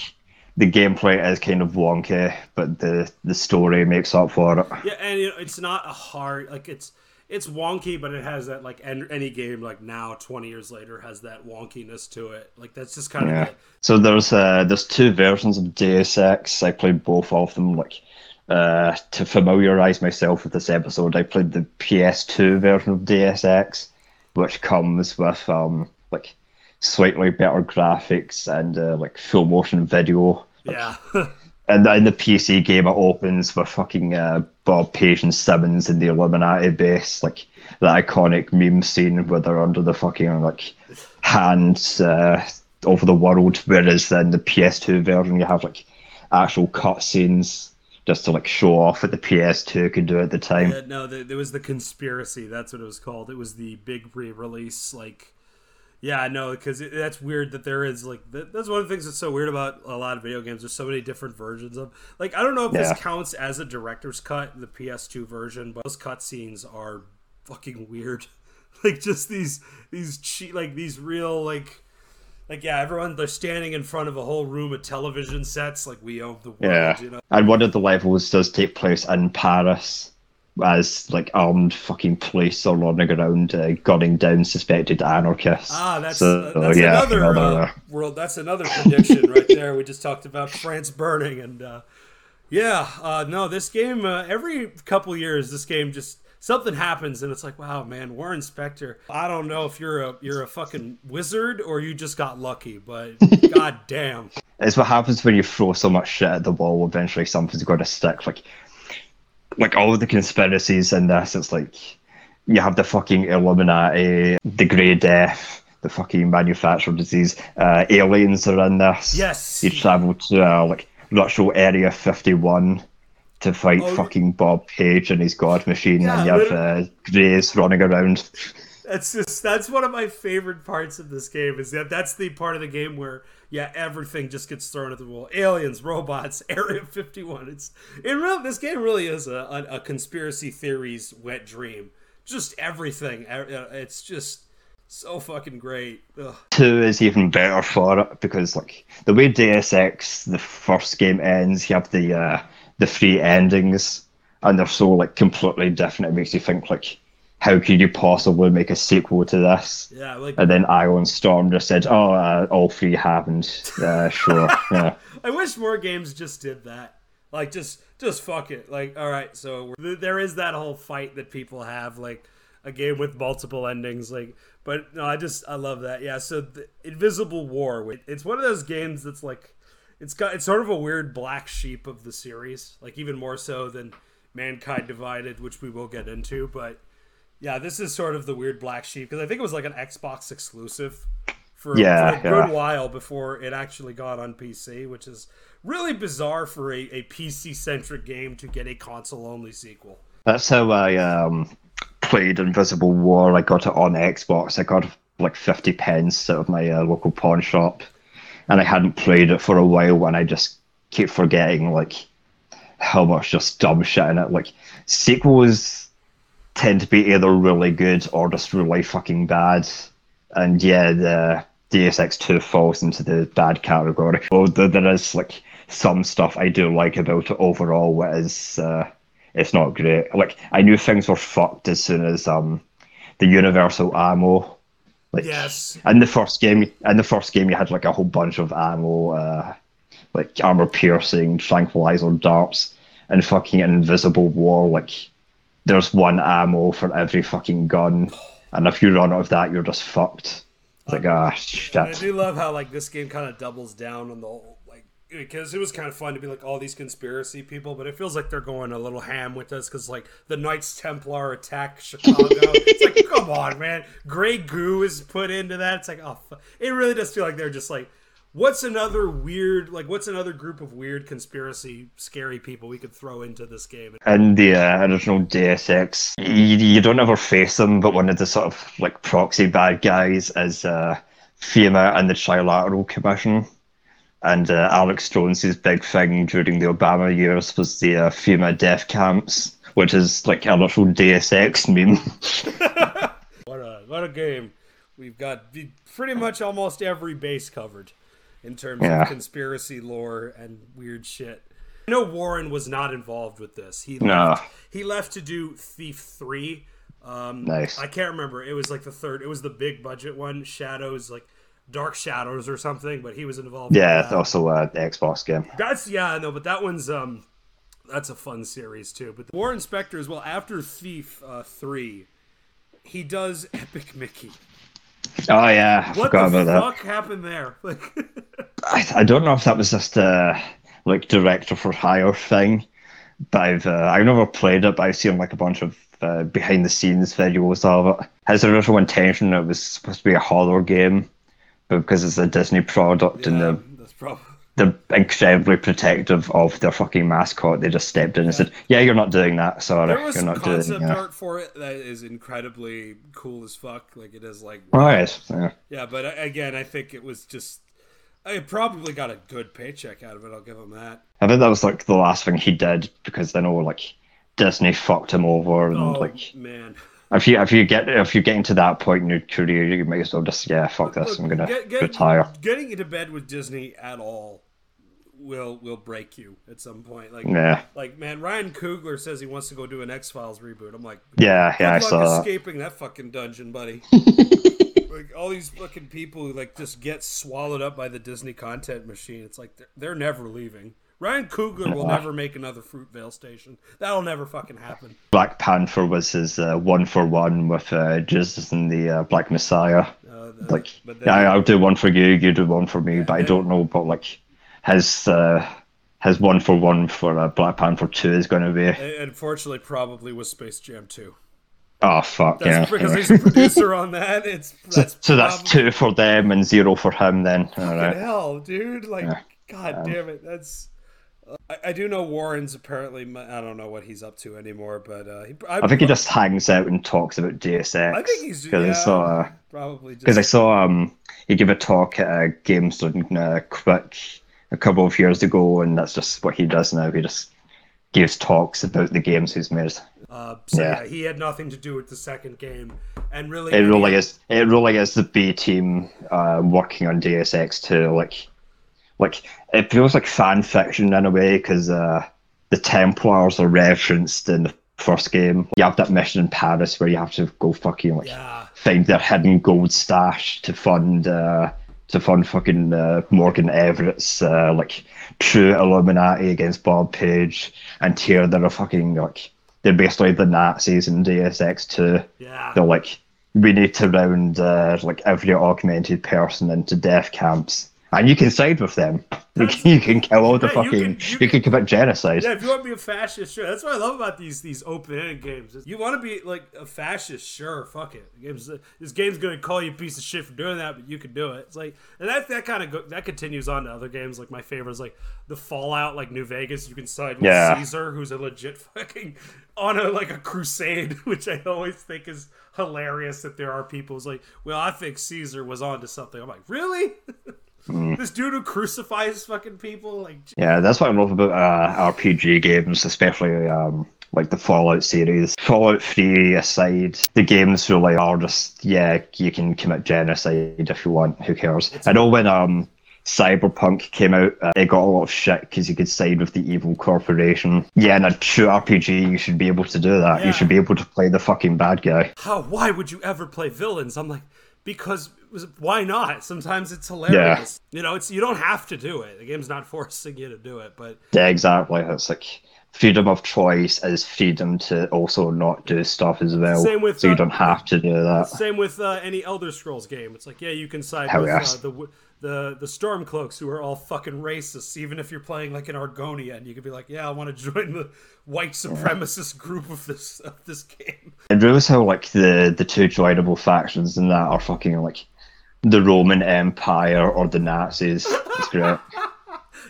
the gameplay is kind of wonky, but the, the story makes up for it. Yeah, and you know, it's not a hard... Like, it's it's wonky, but it has that, like, any game, like, now twenty years later has that wonkiness to it. Like, that's just kind yeah. of it. So there's uh, there's two versions of Deus Ex. I played both of them. Like, uh, to familiarize myself with this episode, I played the P S two version of Deus Ex, which comes with um like slightly better graphics and uh, like full motion video. Yeah. And in the P C game, it opens with fucking uh, Bob Page and Simmons in the Illuminati base, like that iconic meme scene where they're under the fucking like hands uh, over the world. Whereas in the P S two version, you have like actual cutscenes just to like show off what the P S two could do at the time. Yeah, no, there was the Conspiracy. That's what it was called. It was the big re-release, like. Yeah, no, because that's weird that there is, like, that's one of the things that's so weird about a lot of video games. There's so many different versions of, like, I don't know if yeah. this counts as a director's cut, the P S two version, but those cutscenes are fucking weird. Like, just these, these cheat, like, these real, like, like, yeah, everyone, they're standing in front of a whole room of television sets, like, we own the world, yeah. you know? And one of the levels does take place in Paris, as, like, armed fucking police are running around uh, gunning down suspected anarchists. Ah, that's, so, uh, that's yeah, another, another. Uh, world. That's another prediction right there. We just talked about France burning, and uh, yeah, uh, no, this game. Uh, every couple years, this game just something happens, and it's like, wow, man, Warren Spector. I don't know if you're a you're a fucking wizard or you just got lucky, but god damn, it's what happens when you throw so much shit at the wall. Eventually, something's going to stick. Like. Like, all of the conspiracies in this, it's like, you have the fucking Illuminati, the Grey Death, the fucking manufactured disease, uh, aliens are in this. Yes! You travel to, uh, like, Russian Area fifty-one to fight oh, fucking Bob Page and his god machine, yeah, and you have uh, Greys running around. That's just, that's one of my favorite parts of this game, is that that's the part of the game where, yeah, everything just gets thrown at the wall. Aliens, robots, Area fifty-one. It's in real. This game really is a, a, a conspiracy theories wet dream. Just everything. It's just so fucking great. Ugh. Two is even better for it, because like the way Deus Ex, the first game ends, you have the uh, the three endings, and they're so like completely different. It makes you think like, how could you possibly make a sequel to this? Yeah, like, and then Ion Storm just said, "Oh, uh, all three happened." Uh, sure. Yeah. I wish more games just did that. Like, just, just fuck it. Like, all right, so we're, there is that whole fight that people have, like a game with multiple endings. Like, but no, I just, I love that. Yeah. So, the Invisible War. It's one of those games that's like, it's got, it's sort of a weird black sheep of the series. Like, even more so than Mankind Divided, which we will get into, but. Yeah, this is sort of the weird black sheep, because I think it was like an Xbox exclusive for, yeah, for a good yeah. while before it actually got on P C, which is really bizarre for a, a P C-centric game to get a console-only sequel. That's how I um, played Invisible War. I got it on Xbox. I got like fifty pence out of my uh, local pawn shop, and I hadn't played it for a while, and I just keep forgetting like how much just dumb shit in it. Like, sequels tend to be either really good or just really fucking bad. And yeah, the Deus Ex two falls into the bad category. Although there is like some stuff I do like about it overall, what is uh, it's not great. Like, I knew things were fucked as soon as um the universal ammo. Like, yes. In the first game, in the first game, you had like a whole bunch of ammo, uh, like armor piercing, tranquilizer darts, and fucking Invisible War. Like, there's one ammo for every fucking gun, and if you run out of that, you're just fucked. It's like, ah, oh, shit. And I do love how, like, this game kind of doubles down on the whole, like, because it was kind of fun to be, like, all these conspiracy people, but it feels like they're going a little ham with us, because, like, the Knights Templar attack Chicago. It's like, come on, man. Grey goo is put into that. It's like, oh, fuck. It really does feel like they're just, like, what's another weird, like, what's another group of weird conspiracy, scary people we could throw into this game? In the uh, original Deus Ex, you, you don't ever face them, but one of the sort of, like, proxy bad guys is uh, FEMA and the Trilateral Commission. And uh, Alex Jones' big thing during the Obama years was the uh, FEMA death camps, which is, like, a literal Deus Ex meme. What a, what a game. We've got pretty much almost every base covered in terms yeah. of conspiracy lore and weird shit. I know Warren was not involved with this. He left, no. he left to do Thief three, Um, nice. I can't remember. It was like the third. It was the big budget one, Shadows, like Dark Shadows or something. But he was involved. Yeah, with that. It's also uh, the Xbox game. That's yeah, no, but that one's um, that's a fun series too. But the Warren Spector as well. After Thief uh, three, he does Epic Mickey. Oh yeah, I what forgot the about fuck that. happened there? Like, I, I don't know if that was just a like director for hire thing, but I've uh, I've never played it, but I've seen like a bunch of. Uh, behind the scenes videos of it. His original intention, it was supposed to be a horror game, but because it's a Disney product yeah, and they're, prob- they're incredibly protective of their fucking mascot, they just stepped in yeah. and said, yeah, you're not doing that, sorry. There was you're not concept doing, art yeah. for it that is incredibly cool as fuck. Like, it is like... Wow. Right. Yeah. yeah, but again, I think it was just... I probably got a good paycheck out of it, I'll give him that. I think that was like the last thing he did, because I know like... Disney fucked him over, and oh, like, man, if you if you get if you're getting to that point in your career, you might as well just yeah, fuck look, this. Look, I'm gonna get, get, retire. Getting into bed with Disney at all will will break you at some point. Like, yeah. like man, Ryan Coogler says he wants to go do an X Files reboot. I'm like, yeah, yeah, I saw escaping that. that fucking dungeon, buddy. Like all these fucking people who like just get swallowed up by the Disney content machine. It's like they're, they're never leaving. Ryan Coogler will never make another Fruitvale station. That'll never fucking happen. Black Panther was his uh, one for one with uh, Jesus and the uh, Black Messiah. Uh, the, like, then, yeah, I'll do one for you, you do one for me. Yeah, but I don't know about like his uh, his one for one for uh, Black Panther Two is going to be. Unfortunately, probably was Space Jam Two. Oh fuck that's yeah! Because he's a producer on that. It's that's so, so that's two for them and zero for him. Then all right. Hell, dude! Like, yeah. god um, damn it! That's I, I do know Warren's apparently, I don't know what he's up to anymore, but uh, he, I, I think he just hangs out and talks about Deus Ex. I think he's yeah, I saw, uh, probably because I saw um, he gave a talk at uh, Games on uh, Quake a couple of years ago, and that's just what he does now. He just gives talks about the games he's made. Uh, so yeah. yeah, he had nothing to do with the second game, and really, it really he, is it really is the B team uh, working on Deus Ex to like. Like, it feels like fan fiction in a way, because uh, the Templars are referenced in the first game. You have that mission in Paris where you have to go fucking like yeah. find their hidden gold stash to fund uh, to fund fucking uh, Morgan Everett's uh, like true Illuminati against Bob Page. And here they're a fucking like they're basically the Nazis in Deus Ex two. Yeah. They're like, we need to round uh, like every augmented person into death camps. And you can side with them. That's, you can kill all the yeah, fucking... You can, you, you can commit genocide. Yeah, if you want to be a fascist, sure. That's what I love about these these open-ended games. You want to be, like, a fascist, sure, fuck it. The game's, this game's going to call you a piece of shit for doing that, but you can do it. It's like... And that that kind of... Go, that continues on to other games. Like, my favorite is, like, the Fallout, like, New Vegas. You can side with yeah. Caesar, who's a legit fucking... On, a like, a crusade, which I always think is hilarious that there are people who's like, well, I think Caesar was onto something. I'm like, really? Mm. This dude who crucifies fucking people, like yeah, that's what I love about uh, R P G games, especially um, like the Fallout series. Fallout three aside, the games really are just yeah, you can commit genocide if you want. Who cares? It's I know when um Cyberpunk came out, uh, it got a lot of shit because you could side with the evil corporation. Yeah, in a true R P G, you should be able to do that. Yeah. You should be able to play the fucking bad guy. How? Why would you ever play villains? I'm like. Because why not? Sometimes it's hilarious. Yeah. You know, it's you don't have to do it. The game's not forcing you to do it. But yeah, exactly. It's like freedom of choice is freedom to also not do stuff as well. Same with so uh, you don't have to do that. Same with uh, any Elder Scrolls game. It's like yeah, you can side Hell with yes. uh, the the the Stormcloaks who are all fucking racist. Even if you're playing like an Argonia, and you could be like, yeah, I want to join the white supremacist group of this of this game. And realize how like the, the two joinable factions in that are fucking like the Roman Empire or the Nazis. It's great.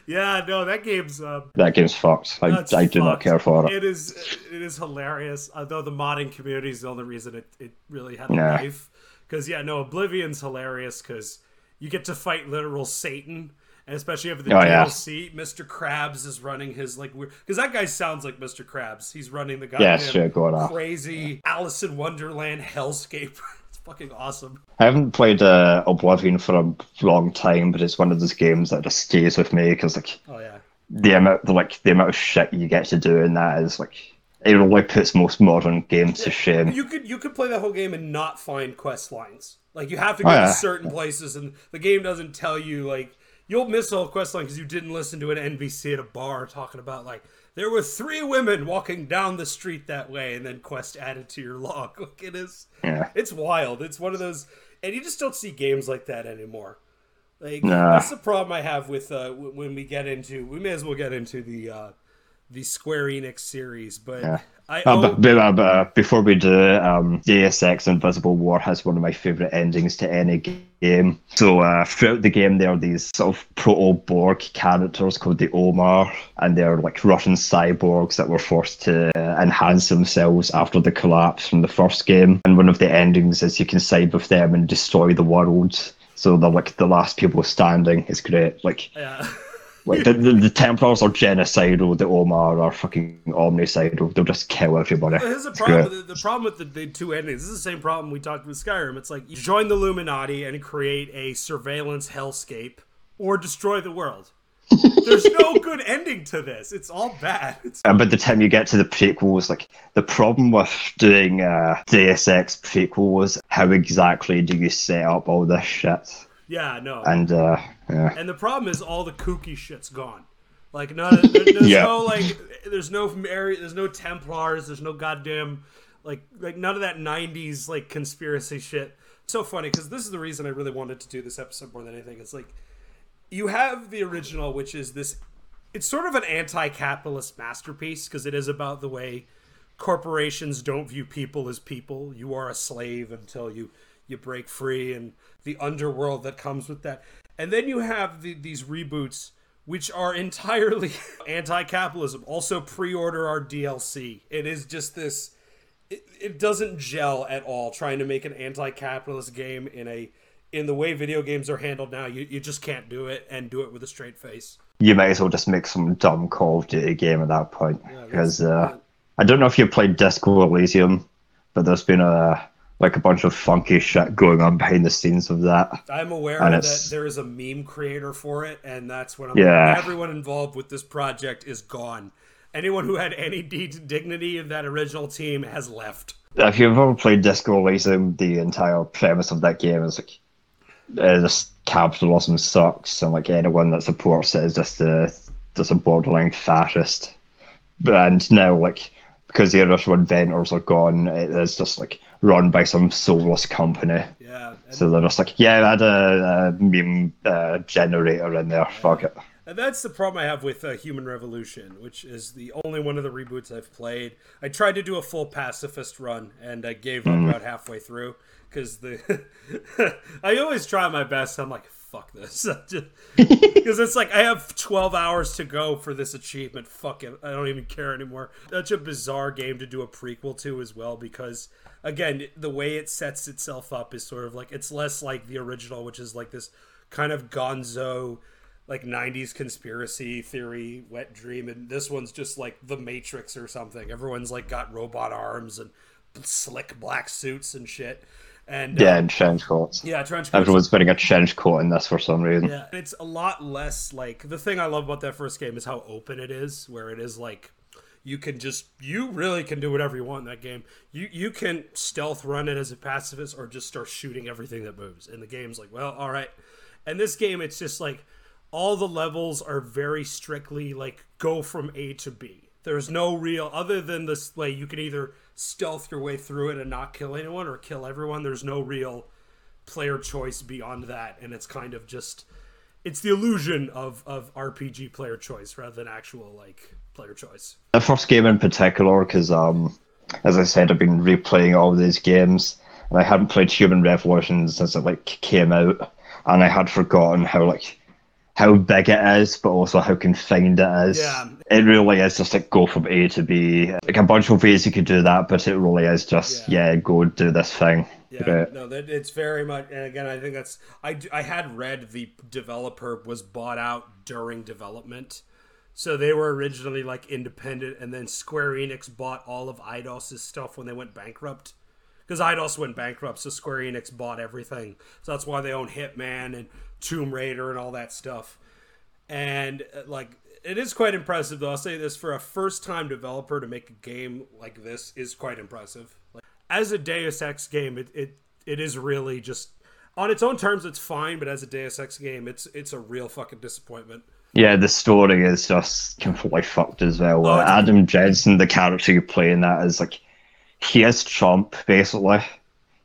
Yeah, no, that game's uh, that game's fucked. I, I do fucked. not care for it. It is it is hilarious. Although the modding community is the only reason it, it really had a yeah. life. Because yeah, no, Oblivion's hilarious because you get to fight literal Satan. And especially over the oh, D L C, yeah. Mister Krabs is running his, like, weird... Because that guy sounds like Mister Krabs. He's running the goddamn yeah, sure, going crazy yeah. Alice in Wonderland hellscape. It's fucking awesome. I haven't played uh, Oblivion for a long time, but it's one of those games that just stays with me, because, like, oh, yeah. the amount, the, like, the amount of shit you get to do in that is, like... it really puts most modern games to shame. You could you could play that whole game and not find quest lines. Like, you have to go oh, yeah. to certain places, and the game doesn't tell you, like, you'll miss a whole quest line because you didn't listen to an N B C at a bar talking about, like, there were three women walking down the street that way, and then quest added to your log. Like, it is, yeah. it's wild. It's one of those, and you just don't see games like that anymore. Like, nah. That's the problem I have with, uh, when we get into, we may as well get into the, uh, the Square Enix series, but yeah. I own... uh, but, but, uh, before we do, um, Deus Ex Invisible War has one of my favourite endings to any game. So uh, throughout the game, there are these sort of proto-Borg characters called the Omar, and they're like Russian cyborgs that were forced to enhance themselves after the collapse from the first game. And one of the endings is you can side with them and destroy the world. So they're like the last people standing. It's great. Like. Yeah. Like, the, the, the Templars are genocidal, the Omar are fucking omnicidal, they'll just kill everybody. Here's the problem, the, the problem with the, the two endings, this is the same problem we talked with Skyrim, it's like, you join the Illuminati and create a surveillance hellscape, or destroy the world. There's no good ending to this, it's all bad. It's- and by the time you get to the prequels, like, the problem with doing uh, Deus Ex prequels, how exactly do you set up all this shit? Yeah, no. And uh, yeah. And the problem is all the kooky shit's gone. Like, none of, there, there's yeah. no like, there's no area, there's no Templars, there's no goddamn like like none of that nineties like conspiracy shit. It's so funny because this is the reason I really wanted to do this episode more than anything. It's like you have the original, which is this. It's sort of an anti-capitalist masterpiece because it is about the way corporations don't view people as people. You are a slave until you. You break free and the underworld that comes with that. And then you have the, these reboots, which are entirely anti-capitalism. Also, pre-order our D L C. It is just this... It, it doesn't gel at all, trying to make an anti-capitalist game in a in the way video games are handled now. You, you just can't do it and do it with a straight face. You might as well just make some dumb Call of Duty game at that point. Yeah, because uh, I don't know if you played Disco Elysium, but there's been a... like a bunch of funky shit going on behind the scenes of that. I'm aware and that it's... there is a meme creator for it, and that's what I'm yeah. like, everyone involved with this project is gone. Anyone who had any d- dignity in that original team has left. If you've ever played Disco Elysium, the entire premise of that game is like, uh, just capitalism sucks, and like anyone that supports it is just a, just a borderline fascist. And now, like, because the original inventors are gone, it's just like, run by some soulless company. Yeah. So they're just like, yeah, add a, a meme uh, generator in there, yeah. fuck it. And that's the problem I have with uh, Human Revolution, which is the only one of the reboots I've played. I tried to do a full pacifist run, and I gave up mm. about halfway through, because the I always try my best, I'm like, fuck this. Because it's like, I have twelve hours to go for this achievement, fuck it, I don't even care anymore. That's a bizarre game to do a prequel to as well, because... Again, the way it sets itself up is sort of like, it's less like the original, which is like this kind of gonzo, like nineties conspiracy theory, wet dream. And this one's just like the Matrix or something. Everyone's like got robot arms and slick black suits and shit. And yeah, uh, and trench coats. Yeah, trench coats. Everyone's putting a trench coat in this for some reason. Yeah, it's a lot less like, the thing I love about that first game is how open it is, where it is like, You can just, you really can do whatever you want in that game. You you can stealth run it as a pacifist or just start shooting everything that moves. And the game's like, well, all right. And this game, it's just like, all the levels are very strictly like, go from A to B. There's no real, other than this, like, you can either stealth your way through it and not kill anyone or kill everyone. There's no real player choice beyond that. And it's kind of just, it's the illusion of, of R P G player choice rather than actual, like... player choice. The first game in particular, because um, as I said, I've been replaying all these games, and I hadn't played Human Revolution since it like came out, and I had forgotten how like how big it is, but also how confined it is. Yeah. It really is just like go from A to B. Like a bunch of ways you could do that, but it really is just yeah, yeah go do this thing. Yeah, right. No, it's very much. And again, I think that's I I had read the developer was bought out during development. So they were originally like independent, and then Square Enix bought all of Eidos' stuff when they went bankrupt. Because Eidos went bankrupt, so Square Enix bought everything. So that's why they own Hitman and Tomb Raider and all that stuff. And like it is quite impressive, though. I'll say this, for a first-time developer to make a game like this is quite impressive. Like, as a Deus Ex game, it, it it is really just... On its own terms, it's fine, but as a Deus Ex game, it's it's a real fucking disappointment. Yeah, the story is just completely fucked as well. Oh, Adam Jensen, the character you play in that, is like... He is Trump, basically.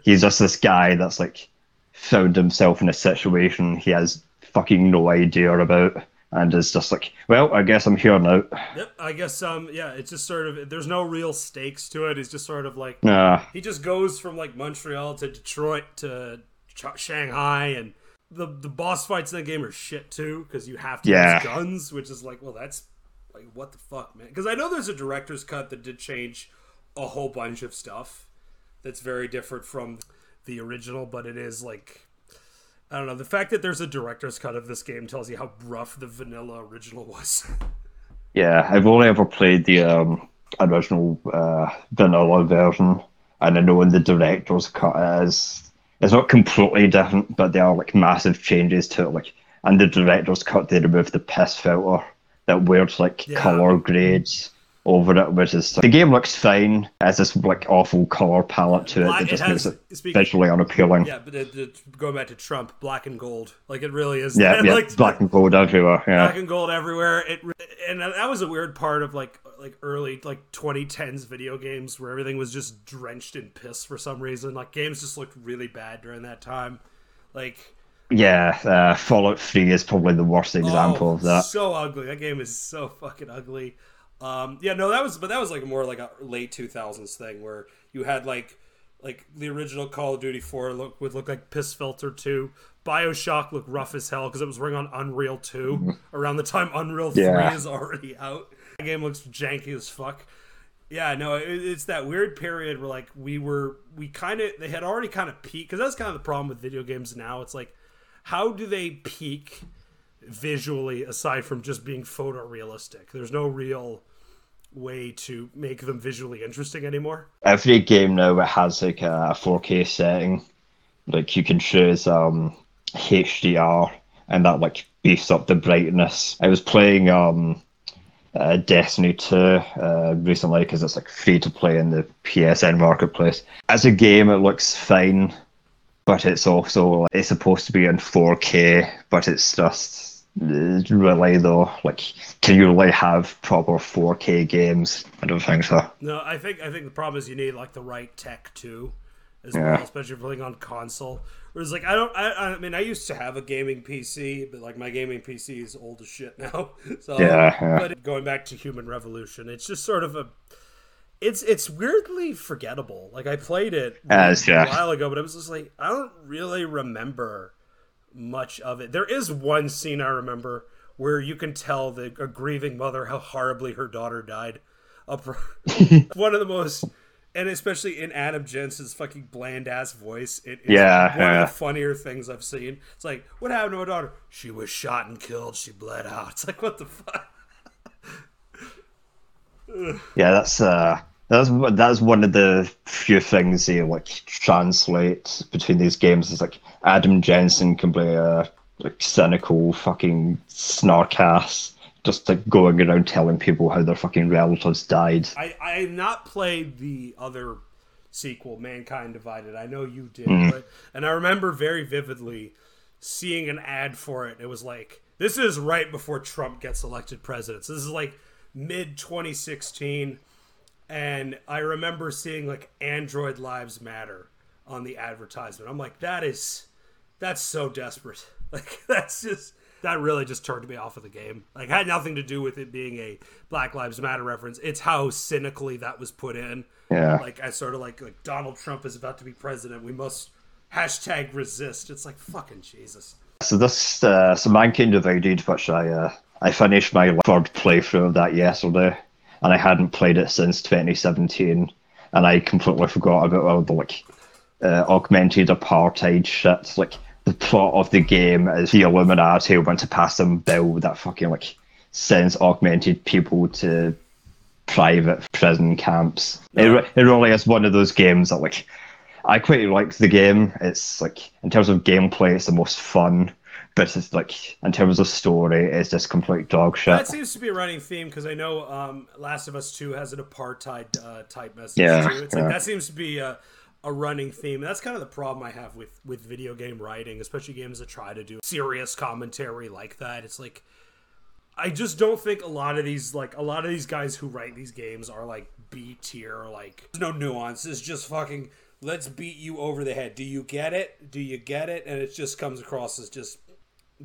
He's just this guy that's like found himself in a situation he has fucking no idea about, and is just like, well, I guess I'm here now. Yep, I guess, um, yeah, it's just sort of, there's no real stakes to it. It's just sort of like, nah. He just goes from like Montreal to Detroit to Ch- Shanghai, and the, the boss fights in the game are shit too, because you have to yeah. use guns, which is like, well, that's like, what the fuck, man? Because I know there's a director's cut that did change a whole bunch of stuff that's very different from the original, but it is like, I don't know, the fact that there's a director's cut of this game tells you how rough the vanilla original was. Yeah, I've only ever played the um, original uh, vanilla version, and I know in the director's cut it is, it's not completely different, but there are like massive changes to it. Like, and the director's cut, they removed the piss filter that wears like yeah. color grades over it, which is, the game looks fine. It has this like awful color palette to it black, that just it has, makes it speaking, visually unappealing. Yeah, but it, it, going back to Trump, black and gold, like it really is. Yeah, yeah like, black and gold everywhere. Yeah, black and gold everywhere. It and that was a weird part of like like early like twenty tens video games where everything was just drenched in piss for some reason. Like games just looked really bad during that time. Like yeah, uh, Fallout three is probably the worst example oh, of that. So ugly. That game is so fucking ugly. Um, yeah, no, that was, but that was like more like a late two thousands thing where you had like, like the original Call of Duty four look would look like Piss Filter two, BioShock looked rough as hell because it was running on Unreal two around the time Unreal yeah. three is already out. That game looks janky as fuck. Yeah, no, it, it's that weird period where like we were, we kind of, they had already kind of peaked, because that's kind of the problem with video games now. It's like, how do they peak visually aside from just being photorealistic? There's no real way to make them visually interesting anymore. Every game now, it has like a four K setting, like you can choose um H D R, and that like beefs up the brightness. I was playing um uh, Destiny two uh, recently, because it's like free to play in the P S N marketplace. As a game, it looks fine, but it's also, it's supposed to be in four K, but it's just, really though, like, can you really have proper four K games? I don't think so. No, I think I think the problem is you need like the right tech too, as yeah. well, especially if you're playing on console. Whereas like I don't, I, I mean, I used to have a gaming P C, but like my gaming P C is old as shit now. So yeah, yeah. But going back to Human Revolution, it's just sort of a, it's it's weirdly forgettable. Like I played it As, a yeah. while ago, but I was just like, I don't really remember much of it. There is one scene I remember where you can tell the a grieving mother how horribly her daughter died. One of the most, and especially in Adam Jensen's fucking bland ass voice, it is yeah, one yeah. of the funnier things I've seen. It's like, what happened to my daughter? She was shot and killed. She bled out. It's like, what the fuck? Yeah, that's uh, that's that's one of the few things they like translate between these games. Is like, Adam Jensen can play a like cynical fucking snark ass, just like going around telling people how their fucking relatives died. I, I have not played the other sequel, Mankind Divided. I know you did, mm. but, and I remember very vividly seeing an ad for it. It was like, this is right before Trump gets elected president. So this is like mid twenty sixteen, and I remember seeing like Android Lives Matter on the advertisement. I'm like, that is, that's so desperate. Like, that's just, that really just turned me off of the game. Like, had nothing to do with it being a Black Lives Matter reference. It's how cynically that was put in. Yeah. Like, I sort of like, like Donald Trump is about to be president. We must hashtag resist. It's like, fucking Jesus. So this, uh, so Mankind Divided, which I, uh, I finished my third playthrough of that yesterday, and I hadn't played it since twenty seventeen, and I completely forgot about all the, like, Uh, augmented apartheid shit. Like, the plot of the game is the Illuminati want to pass some bill that fucking like sends augmented people to private prison camps. Yeah. It, it really is one of those games that, like, I quite like the game. It's like, in terms of gameplay, it's the most fun, but it's like in terms of story, it's just complete dog shit. That seems to be a running theme, because I know um, Last of Us two has an apartheid uh, type message yeah, too. It's yeah. like that seems to be a, a running theme. That's kind of the problem I have with, with video game writing, especially games that try to do serious commentary like that. It's like, I just don't think a lot of these like a lot of these guys who write these games are like B tier. Like, there's no nuance. It's just fucking, let's beat you over the head. Do you get it? Do you get it? And it just comes across as just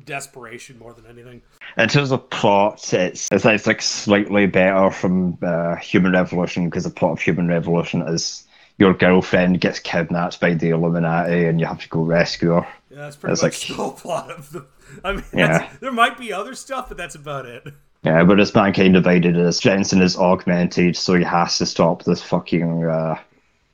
desperation more than anything. In terms of plots, it's it's, it's like slightly better from uh, Human Revolution, because the plot of Human Revolution is your girlfriend gets kidnapped by the Illuminati and you have to go rescue her. Yeah, that's pretty it's much like, the whole plot of the... I mean, yeah. There might be other stuff, but that's about it. Yeah, but it's Mankind Divided. As Jensen is augmented, so he has to stop this fucking... Uh,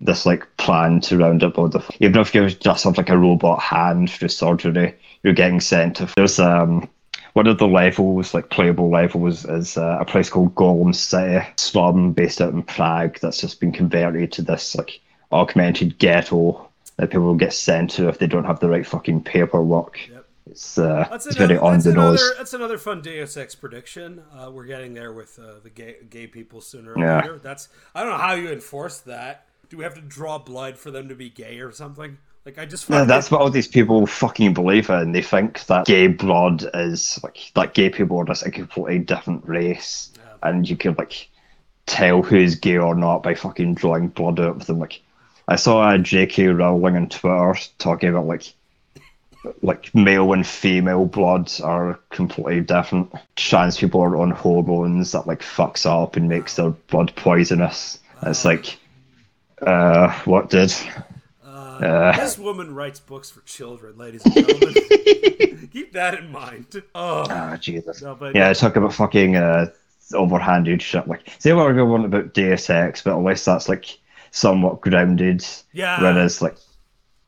this, like, plan to round up all the... Even if you just have, like, a robot hand through surgery, you're getting sent to... There's, um... one of the levels, like playable levels, is uh, a place called Golem City, slum based out in Prague that's just been converted to this like augmented ghetto that people get sent to if they don't have the right fucking paperwork. Yep. It's, uh, that's it's another, very on that's the another, nose. That's another fun Deus Ex prediction. Uh, we're getting there with uh, the gay, gay people sooner or yeah. later. That's I don't know how you enforce that. Do we have to draw blood for them to be gay or something? Like, I just yeah, that's what all these people fucking believe in. They think that gay blood is like that gay people are just a completely different race, yeah. and you can like tell who's gay or not by fucking drawing blood out of them. Like, I saw a J K Rowling on Twitter talking about like like male and female bloods are completely different. Trans people are on hormones that like fucks up and makes their blood poisonous. And it's like, uh, what did? Uh, this woman writes books for children, ladies and gentlemen. Keep that in mind. Oh, oh Jesus. No, but... Yeah, talk about fucking uh, overhanded shit. Like, say what we want about Deus Ex, but unless that's like somewhat grounded. Yeah. Whereas like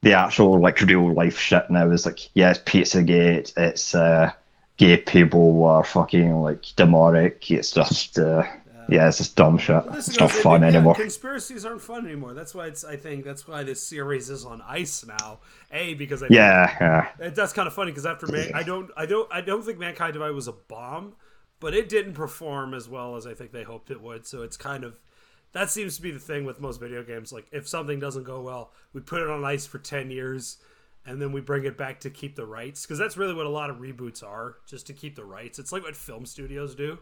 the actual like real life shit now is like, yeah, it's Pizzagate, it's uh, gay people are fucking like demonic. It's just uh, yeah, it's just dumb shit. Well, it's not goes, fun it, yeah, anymore. Conspiracies aren't fun anymore. That's why it's. I think that's why this series is on ice now. A because I yeah, yeah. It, that's kind of funny because after Man, I don't, I don't, I don't think Mankind Divided was a bomb, but it didn't perform as well as I think they hoped it would. So it's kind of that seems to be the thing with most video games. Like if something doesn't go well, we put it on ice for ten years, and then we bring it back to keep the rights, because that's really what a lot of reboots are, just to keep the rights. It's like what film studios do.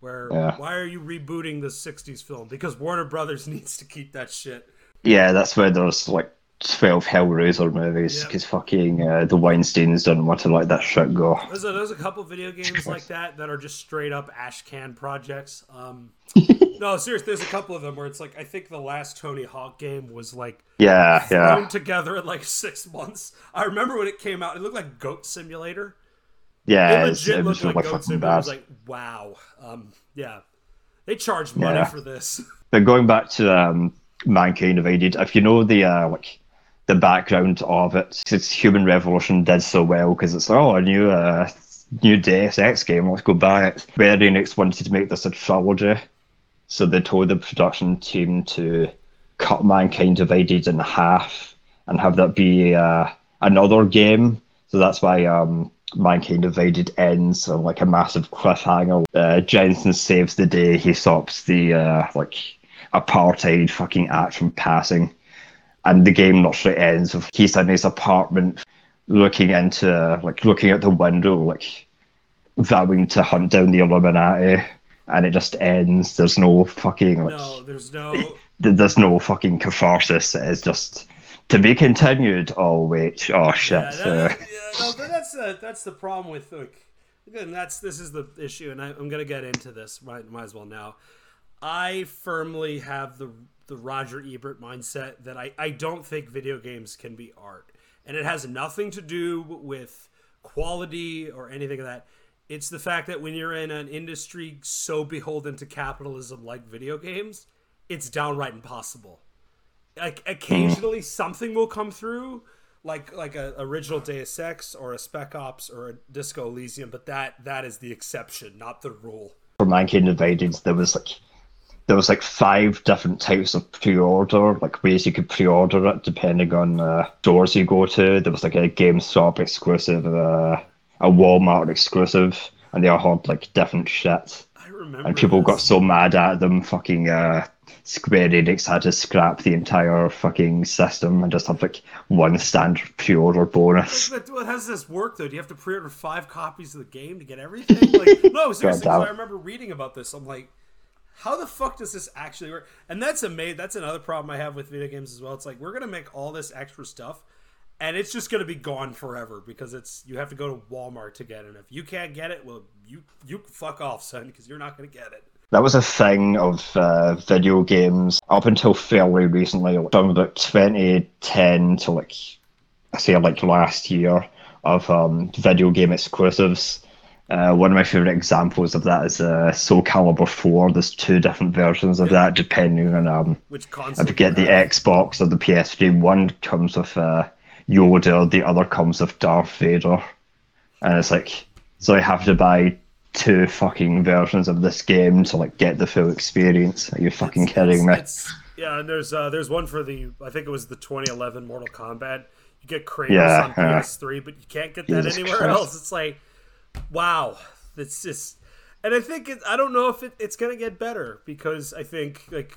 Where yeah. Why are you rebooting the sixties film? Because Warner Brothers needs to keep that shit. Yeah, that's where there's like twelve Hellraiser movies because yep. fucking uh, the Weinsteins don't want to let that shit go. There's a, there's a couple video games like that that are just straight up ash can projects. Um, no, seriously, there's a couple of them where it's like, I think the last Tony Hawk game was like yeah, thrown yeah. together in like six months. I remember when it came out, it looked like Goat Simulator. Yeah, it, legit it was really like fucking bad. I was like, wow. Um, yeah. They charge money yeah. for this. But going back to um, Mankind Divided, if you know the uh, like the background of it, since Human Revolution did so well, because it's oh, a new, uh, new Deus Ex game, let's go buy it. Square Enix wanted to make this a trilogy, so they told the production team to cut Mankind Divided in half and have that be uh, another game. So that's why... Um, Mankind Divided ends on like a massive cliffhanger. Uh, Jensen saves the day. He stops the uh, like apartheid fucking act from passing, and the game literally ends with he's in his apartment, looking into uh, like looking out the window, like vowing to hunt down the Illuminati, and it just ends. There's no fucking like, no. There's no. There's no fucking catharsis. It's just. To be continued. Oh wait. Oh shit. Yeah, that, yeah, no, but that's uh, that's the problem with like, and that's this is the issue, and I, I'm gonna get into this. Might might as well now. I firmly have the the Roger Ebert mindset that I I don't think video games can be art, and it has nothing to do with quality or anything of that. It's the fact that when you're in an industry so beholden to capitalism like video games, it's downright impossible. Like occasionally something will come through like like a original Deus Ex or a Spec Ops or a Disco Elysium, but that that is the exception, not the rule. For Mankind Divided, there was like there was like five different types of pre-order, like ways you could pre-order it depending on uh stores you go to. There was like a GameStop exclusive uh a Walmart exclusive, and they all had like different shit. I remember. And people this. got so mad at them. Fucking uh, Square Enix had to scrap the entire fucking system and just have like one standard pre-order bonus. But how does this work though? Do you have to pre-order five copies of the game to get everything? Like, no, seriously. Because I remember reading about this. I'm like, how the fuck does this actually work? And that's amazing. That's another problem I have with video games as well. It's like, we're going to make all this extra stuff and it's just going to be gone forever because it's, you have to go to Walmart to get it. And if you can't get it, well, you, you fuck off, son, because you're not going to get it. That was a thing of uh, video games up until fairly recently, from about twenty ten to like, I say like last year, of um, video game exclusives. Uh, one of my favorite examples of that is uh, Soul Calibur four. There's two different versions of that, depending on um, which console. I forget the Xbox or the P S three. One comes with uh, Yoda, the other comes with Darth Vader, and it's like, so you have to buy two fucking versions of this game to like get the full experience. Are you fucking it's, kidding me? Yeah, and there's uh, there's one for the, I think it was the twenty eleven Mortal Kombat. You get Kratos yeah, on yeah. P S three, but you can't get that Jesus anywhere Christ. else. It's like, wow, that's just, and I think it, I don't know if it, it's gonna get better, because I think like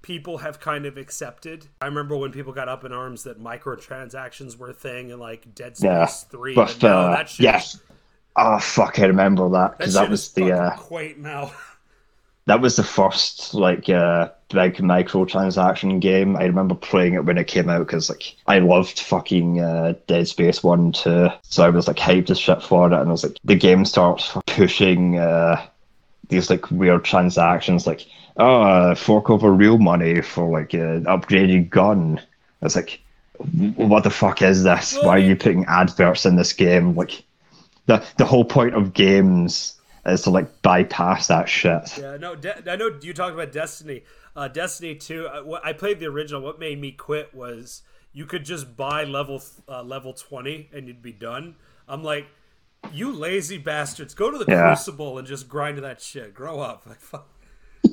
people have kind of accepted. I remember when people got up in arms that microtransactions were a thing, and like Dead Space yeah, three. But and uh, that shit, yes, oh fuck, I remember that because that, that was the uh, quite now. That was the first like uh, big microtransaction game. I remember playing it when it came out because like I loved fucking uh, Dead Space one and two. So I was like hyped as shit for it, and I was like, the game starts pushing uh, these like weird transactions, like oh uh, fork over real money for like an upgraded gun. I was like, what the fuck is this? Why are you putting adverts in this game? Like the the whole point of games is to like bypass that shit. Yeah, no, De- I know you talked about Destiny. Uh, Destiny two, I, I played the original. What made me quit was you could just buy level uh, level twenty and you'd be done. I'm like, you lazy bastards, go to the yeah. Crucible and just grind to that shit. Grow up. Like, fuck.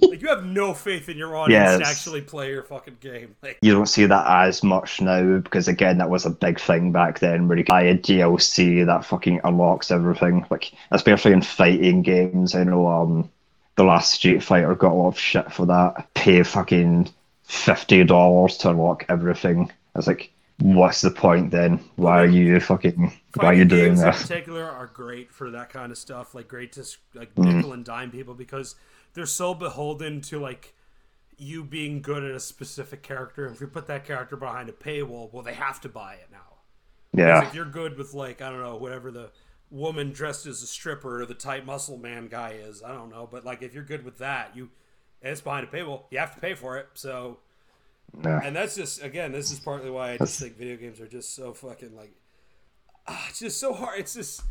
Like, you have no faith in your audience yes. to actually play your fucking game. Like, you don't see that as much now because, again, that was a big thing back then where you buy a D L C that fucking unlocks everything. Like, especially in fighting games, I know um, the last Street Fighter got a lot of shit for that. Pay fucking fifty dollars to unlock everything. It's like, what's the point then? Why are you fucking? Why are you doing this? Fighting games in particular are great for that kind of stuff. Like, great to like nickel and dime people because they're so beholden to like you being good at a specific character. If you put that character behind a paywall, well, they have to buy it now. Yeah. If you're good with like, I don't know, whatever the woman dressed as a stripper or the tight muscle man guy is, I don't know. But like, if you're good with that, you, and it's behind a paywall, you have to pay for it. So, yeah. And that's just, again, this is partly why I just think video games are just so fucking like, ah, it's just so hard. It's just,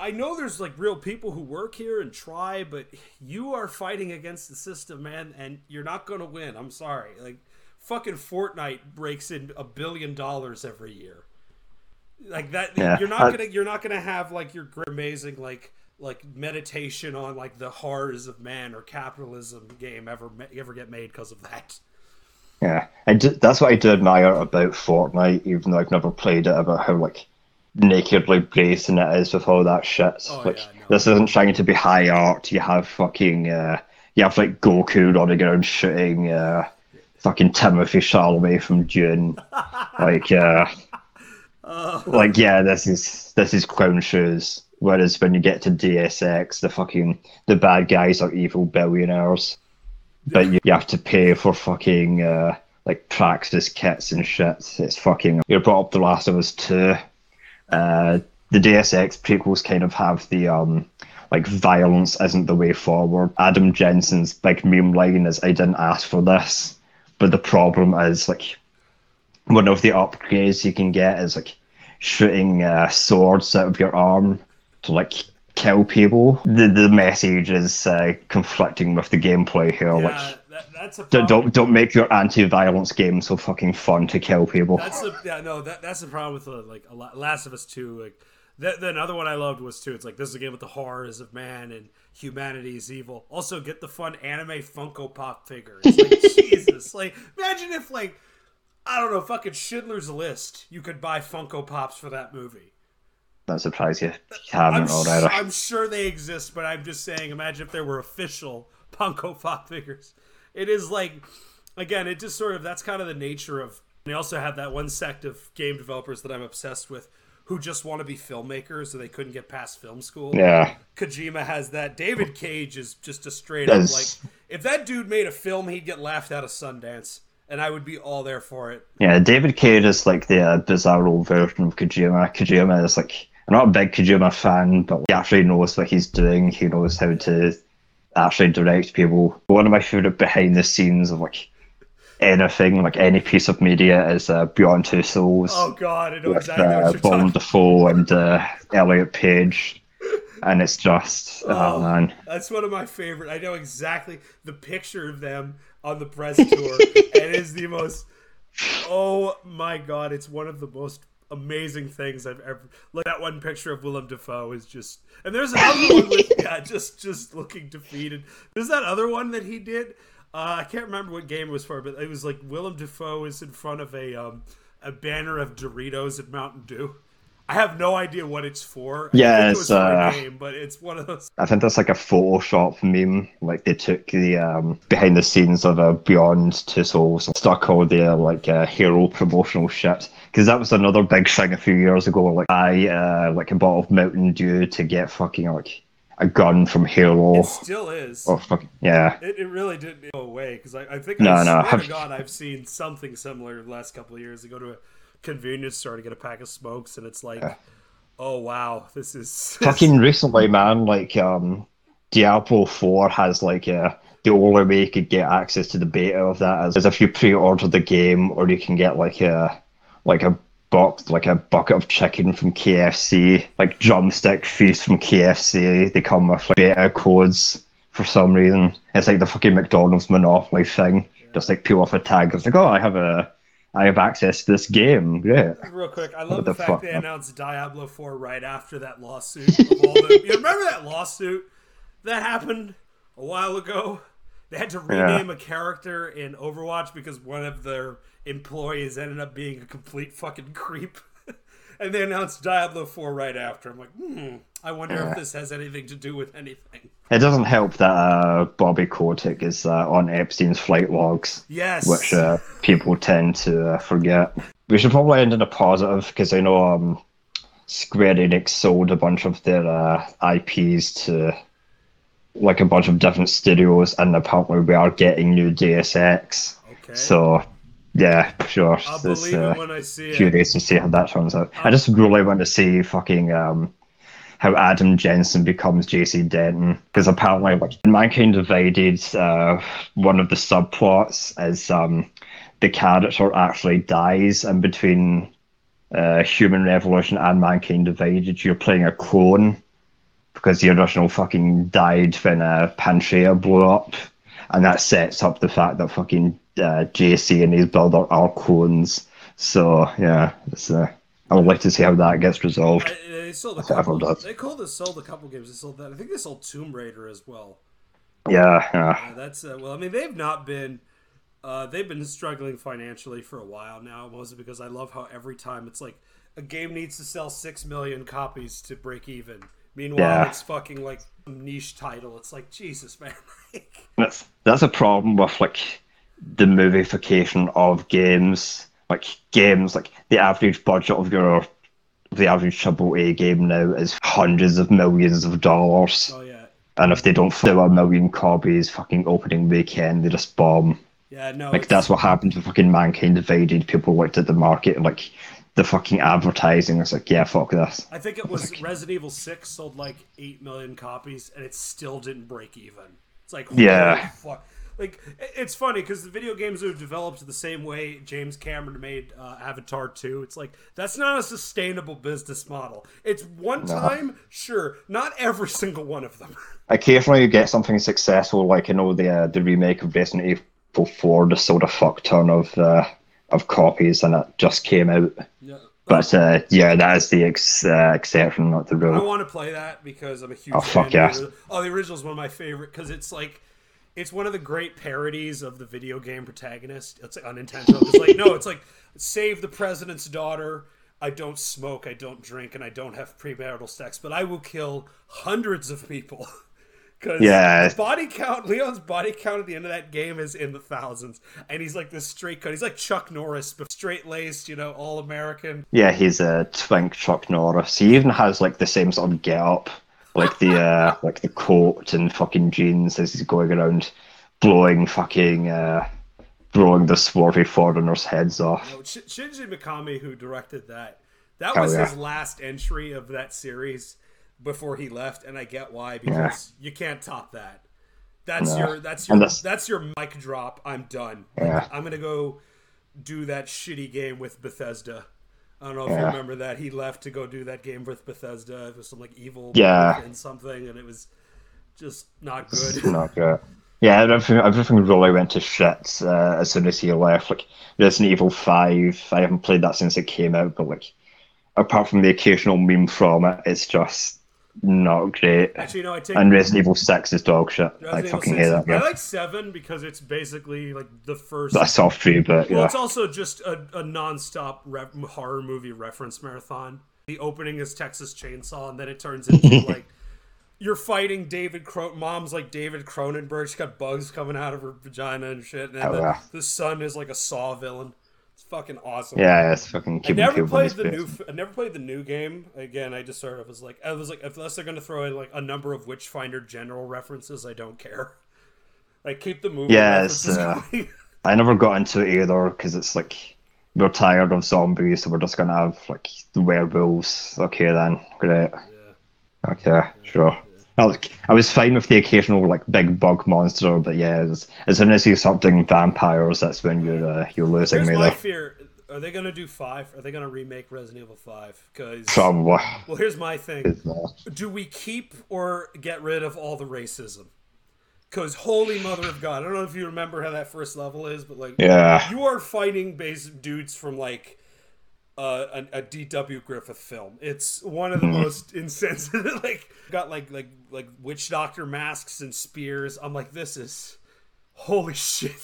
I know there's like real people who work here and try, but you are fighting against the system, man, and you're not going to win. I'm sorry. Like, fucking Fortnite breaks in a billion dollars every year. Like that, yeah, you're not I... gonna, you're not gonna have like your amazing like like meditation on like the horrors of man or capitalism game ever ever get made because of that. Yeah, and that's what I do admire about Fortnite, even though I've never played it. About how like nakedly bracing it is with all that shit. Oh, like, yeah, no. This isn't trying to be high art. You have fucking, uh, you have like Goku on the ground shooting uh, fucking Timothée Chalamet from Dune. Like, uh, oh. like yeah, this is this is clown shoes. Whereas when you get to Deus Ex, the fucking the bad guys are evil billionaires, but you, you have to pay for fucking uh, like Praxis kits and shit. It's fucking. You brought up The Last of Us two. Uh, the Deus Ex prequels kind of have the um, like violence isn't the way forward. Adam Jensen's big meme line is, "I didn't ask for this," but the problem is like one of the upgrades you can get is like shooting uh, swords out of your arm to like kill people. The the message is uh, conflicting with the gameplay here. Yeah. Like, That's a don't don't make your anti-violence game so fucking fun to kill people. That's a, yeah, no, that that's the problem with the, like a Last of Us two. Like that, the another one I loved was too. It's like, this is a game with the horrors of man and humanity is evil. Also, get the fun anime Funko Pop figure. It's like, Jesus, like imagine if like I don't know, fucking Schindler's List, you could buy Funko Pops for that movie. not surprised you haven't already. I'm, I'm sure they exist, but I'm just saying, imagine if there were official Funko Pop figures. It is like, again, it just sort of, that's kind of the nature of, and they also have that one sect of game developers that I'm obsessed with who just want to be filmmakers, so they couldn't get past film school. Yeah. Kojima has that. David Cage is just a straight up, like, if that dude made a film, he'd get laughed out of Sundance, and I would be all there for it. Yeah, David Cage is like the uh, bizarre old version of Kojima. Kojima is like, I'm not a big Kojima fan, but he actually knows what he's doing. He knows how to actually direct people. One of my favorite behind the scenes of like anything, like any piece of media, is uh, Beyond Two Souls. Oh God, I know with, exactly uh, what you're Willem Dafoe and uh, Elliot Page, and it's just oh, oh man, that's one of my favorite. I know exactly the picture of them on the press tour, and it is the most. Oh my God, it's one of the most amazing things I've ever. Like that one picture of Willem Dafoe is just, and there's another one with yeah, just just looking defeated. There's that other one that he did. Uh, I can't remember what game it was for, but it was like Willem Dafoe is in front of a um, a banner of Doritos and Mountain Dew. I have no idea what it's for. I yeah, it's it uh, a game, but it's one of those. I think that's like a Photoshop meme. Like they took the um, behind the scenes of a Beyond Two Souls, stuck all their like uh, hero promotional shit. Because that was another big thing a few years ago. Like I uh, like a bottle of Mountain Dew to get fucking like. A gun from Halo. It still is. Oh fuck yeah! It, it really didn't go away because I, I think no, I swear no. to God I've seen something similar the last couple of years. I go to a convenience store to get a pack of smokes and it's like, yeah. oh wow, this is fucking recently, man. Like um, Diablo four has like a the only way you could get access to the beta of that is if you pre-order the game, or you can get like a like a. box, like a bucket of chicken from K F C, like drumstick feast from K F C. They come with like beta codes for some reason. It's like the fucking McDonald's Monopoly thing. Yeah. Just like peel off a tag. It's like, oh, I have a, I have access to this game. Yeah. Real quick, I love the, the fact fuck? they announced Diablo four right after that lawsuit. Of all the, you remember that lawsuit that happened a while ago? They had to rename yeah. a character in Overwatch because one of their employees ended up being a complete fucking creep. And they announced Diablo four right after. I'm like, hmm, I wonder yeah. if this has anything to do with anything. It doesn't help that uh, Bobby Kotick is uh, on Epstein's flight logs. Yes. Which uh, people tend to uh, forget. We should probably end on a positive because I know um, Square Enix sold a bunch of their uh, I Ps to... like a bunch of different studios, and apparently we are getting new Deus Ex. Okay. So, yeah, sure. I'll this, believe uh, it when I see curious it. Curious to see how that turns out. Um, I just really want to see fucking um, how Adam Jensen becomes J C Denton, because apparently, like, in Mankind Divided, uh, one of the subplots is um, the character actually dies in between uh, Human Revolution and Mankind Divided. You're playing a clone. Because the original fucking died when uh, Pantrea blew up, and that sets up the fact that fucking uh, J C and his brother are clones. So yeah, it's, uh, I would like to see how that gets resolved. I, they sold a couple. They called it sold a couple games. They sold that. I think they sold Tomb Raider as well. Yeah, yeah. Uh, that's uh, well. I mean, they've not been. Uh, they've been struggling financially for a while now, mostly because I love how every time it's like a game needs to sell six million copies to break even. Meanwhile, yeah. it's fucking like a niche title. It's like, Jesus, man. that's that's a problem with like the movification of games. Like games, like the average budget of your the average triple A game now is hundreds of millions of dollars. Oh yeah. And if they don't do a million copies, fucking opening weekend, they just bomb. Yeah, no. Like it's... that's what happened to fucking Mankind Divided. People looked at the market and like. The fucking advertising, it's like, yeah, fuck this. I think it was like, Resident Evil six sold like eight million copies and it still didn't break even. It's like, yeah, fuck. Like, it's funny because the video games are developed the same way James Cameron made uh, Avatar two. It's like, that's not a sustainable business model. It's one no. time, sure, not every single one of them. Occasionally you get something successful, like, you know, the uh, the remake of Resident Evil four just sold a fuck ton of uh, of copies and it just came out. Yeah. But uh, yeah, that is the ex- uh, exception, not the rule. I want to play that because I'm a huge oh, fan. Fuck yes. the oh, the original is one of my favorite because it's like, it's one of the great parodies of the video game protagonist. It's like unintentional. It's like, no, it's like, save the president's daughter. I don't smoke, I don't drink, and I don't have premarital sex, but I will kill hundreds of people. Because yeah. body count, Leon's body count at the end of that game is in the thousands. And he's like this straight cut. He's like Chuck Norris, but straight-laced, you know, all-American. Yeah, he's a twink Chuck Norris. He even has like the same sort of get-up, like the uh, like the coat and fucking jeans as he's going around blowing fucking... Uh, blowing the swarthy foreigners' heads off. You know, Shinji Mikami, who directed that, that Hell was yeah. his last entry of that series before he left, and I get why, because yeah. you can't top that. That's no. your that's your that's... that's your mic drop. I'm done. Yeah. Like, I'm gonna go do that shitty game with Bethesda. I don't know if yeah. you remember that. He left to go do that game with Bethesda. It was some like evil yeah. and something, and it was just not good. It's not good. Yeah, everything, everything really went to shit uh, as soon as he left. Like, Resident Evil five, I haven't played that since it came out, but like, apart from the occasional meme from it, it's just not great. Actually, no, I take... And Resident Evil six is dog shit. Resident I fucking hate that game. I like seven because it's basically like the first... That's all free, but yeah. Well, it's also just a, a non-stop rep- horror movie reference marathon. The opening is Texas Chainsaw, and then it turns into like... You're fighting David Cron. Mom's like David Cronenberg. She's got bugs coming out of her vagina and shit. And then oh, the, yeah. the son is like a Saw villain. It's fucking awesome. Yeah, it's fucking. I never played the new. I never played the new game. Again, I just sort of was like, I was like, unless they're gonna throw in like a number of Witchfinder general references, I don't care. Like keep the movie. Yes, yeah, uh, I never got into it either because it's like we're tired of zombies, so we're just gonna have like the werewolves. Okay, then great. Yeah. Okay, yeah. Sure. I was fine with the occasional like big bug monster, but yeah, as soon as you're something vampires, that's when you're uh, you're losing Here's me. Here's my fear: are they gonna do five? Are they gonna remake Resident Evil five? Because probably. Well, here's my thing: do we keep or get rid of all the racism? Because holy mother of God, I don't know if you remember how that first level is, but like, yeah, you are fighting base dudes from like. Uh, a, a D W Griffith film. It's one of the mm. most insensitive. Like got like like like witch doctor masks and spears. I'm like, this is holy shit.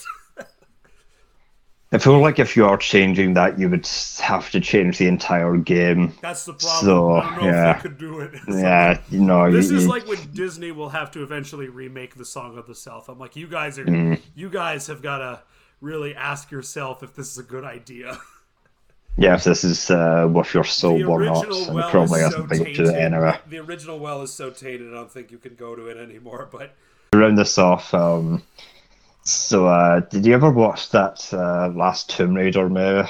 I feel like if you are changing that, you would have to change the entire game. That's the problem. So, I don't know yeah. if they could do it. It's yeah, like, you know. This you, is you, like when Disney will have to eventually remake The Song of the South. I'm like, you guys are. Mm. You guys have got to really ask yourself if this is a good idea. Yeah, if this is uh, with your soul or not, and well probably hasn't so been to it anyway. The original well is so tainted, I don't think you can go to it anymore. But to round this off, um, so uh, did you ever watch that uh, last Tomb Raider movie?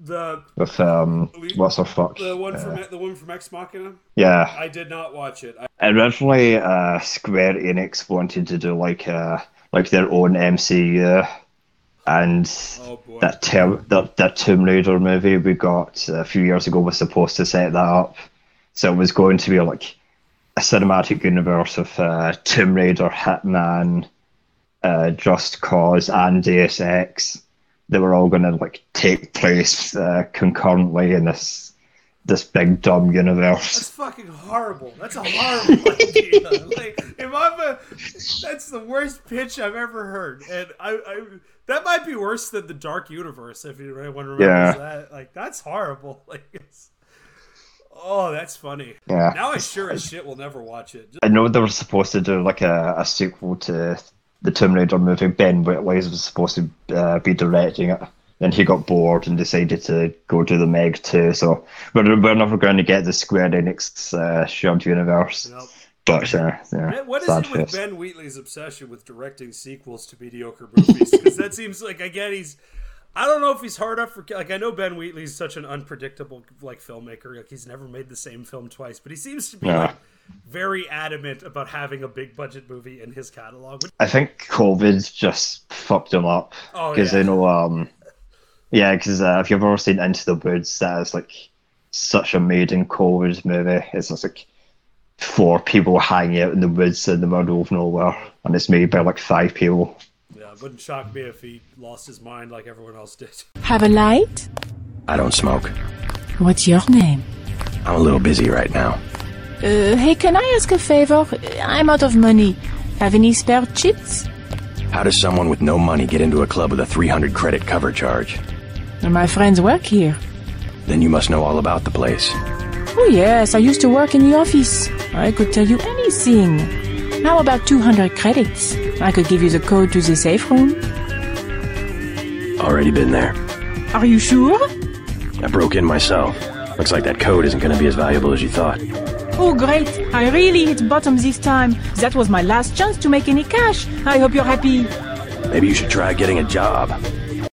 The with um, what's her fuck? The one from uh, the one from Ex Machina. Yeah, I did not watch it. I... Originally, uh, Square Enix wanted to do like uh, like their own M C U. And oh that, ter- that that Tomb Raider movie we got a few years ago was supposed to set that up. So it was going to be like a cinematic universe of uh, Tomb Raider, Hitman, uh, Just Cause, and Deus Ex. They were all going to like take place uh, concurrently in this this big dumb universe. That's fucking horrible. That's a horrible idea. Like, if I'm a, that's the worst pitch I've ever heard, and I. I That might be worse than the Dark Universe, if you anyone remembers yeah. that. Like, that's horrible. Like, it's... Oh, that's funny. Yeah. Now I sure as shit will never watch it. Just... I know they were supposed to do, like, a, a sequel to the Tomb Raider movie. Ben Whitley was supposed to uh, be directing it. Then he got bored and decided to go do the Meg too. So we're, we're never going to get the Square Enix uh, shared universe. Nope. But, uh, yeah, what is it with face. Ben Wheatley's obsession with directing sequels to mediocre movies? Because that seems like, again, he's... I don't know if he's hard up for... Like, I know Ben Wheatley's such an unpredictable, like, filmmaker. Like, he's never made the same film twice. But he seems to be, yeah. like, very adamant about having a big-budget movie in his catalog. I think COVID's just fucked him up. Oh, Because, yeah. you know, um... Yeah, because uh, if you've ever seen Into the Woods, that is, like, such a made-in-COVID movie. It's just, like... Four people hanging out in the woods in the middle of nowhere, and it's made by like five people. Yeah, it wouldn't shock me if he lost his mind like everyone else did. Have a light? I don't smoke. What's your name? I'm a little busy right now. Uh, hey, can I ask a favor? I'm out of money. Have any spare chips? How does someone with no money get into a club with a three hundred credit cover charge? My friends work here. Then you must know all about the place. Oh yes, I used to work in the office. I could tell you anything. How about two hundred credits? I could give you the code to the safe room. Already been there. Are you sure? I broke in myself. Looks like that code isn't going to be as valuable as you thought. Oh great, I really hit bottom this time. That was my last chance to make any cash. I hope you're happy. Maybe you should try getting a job.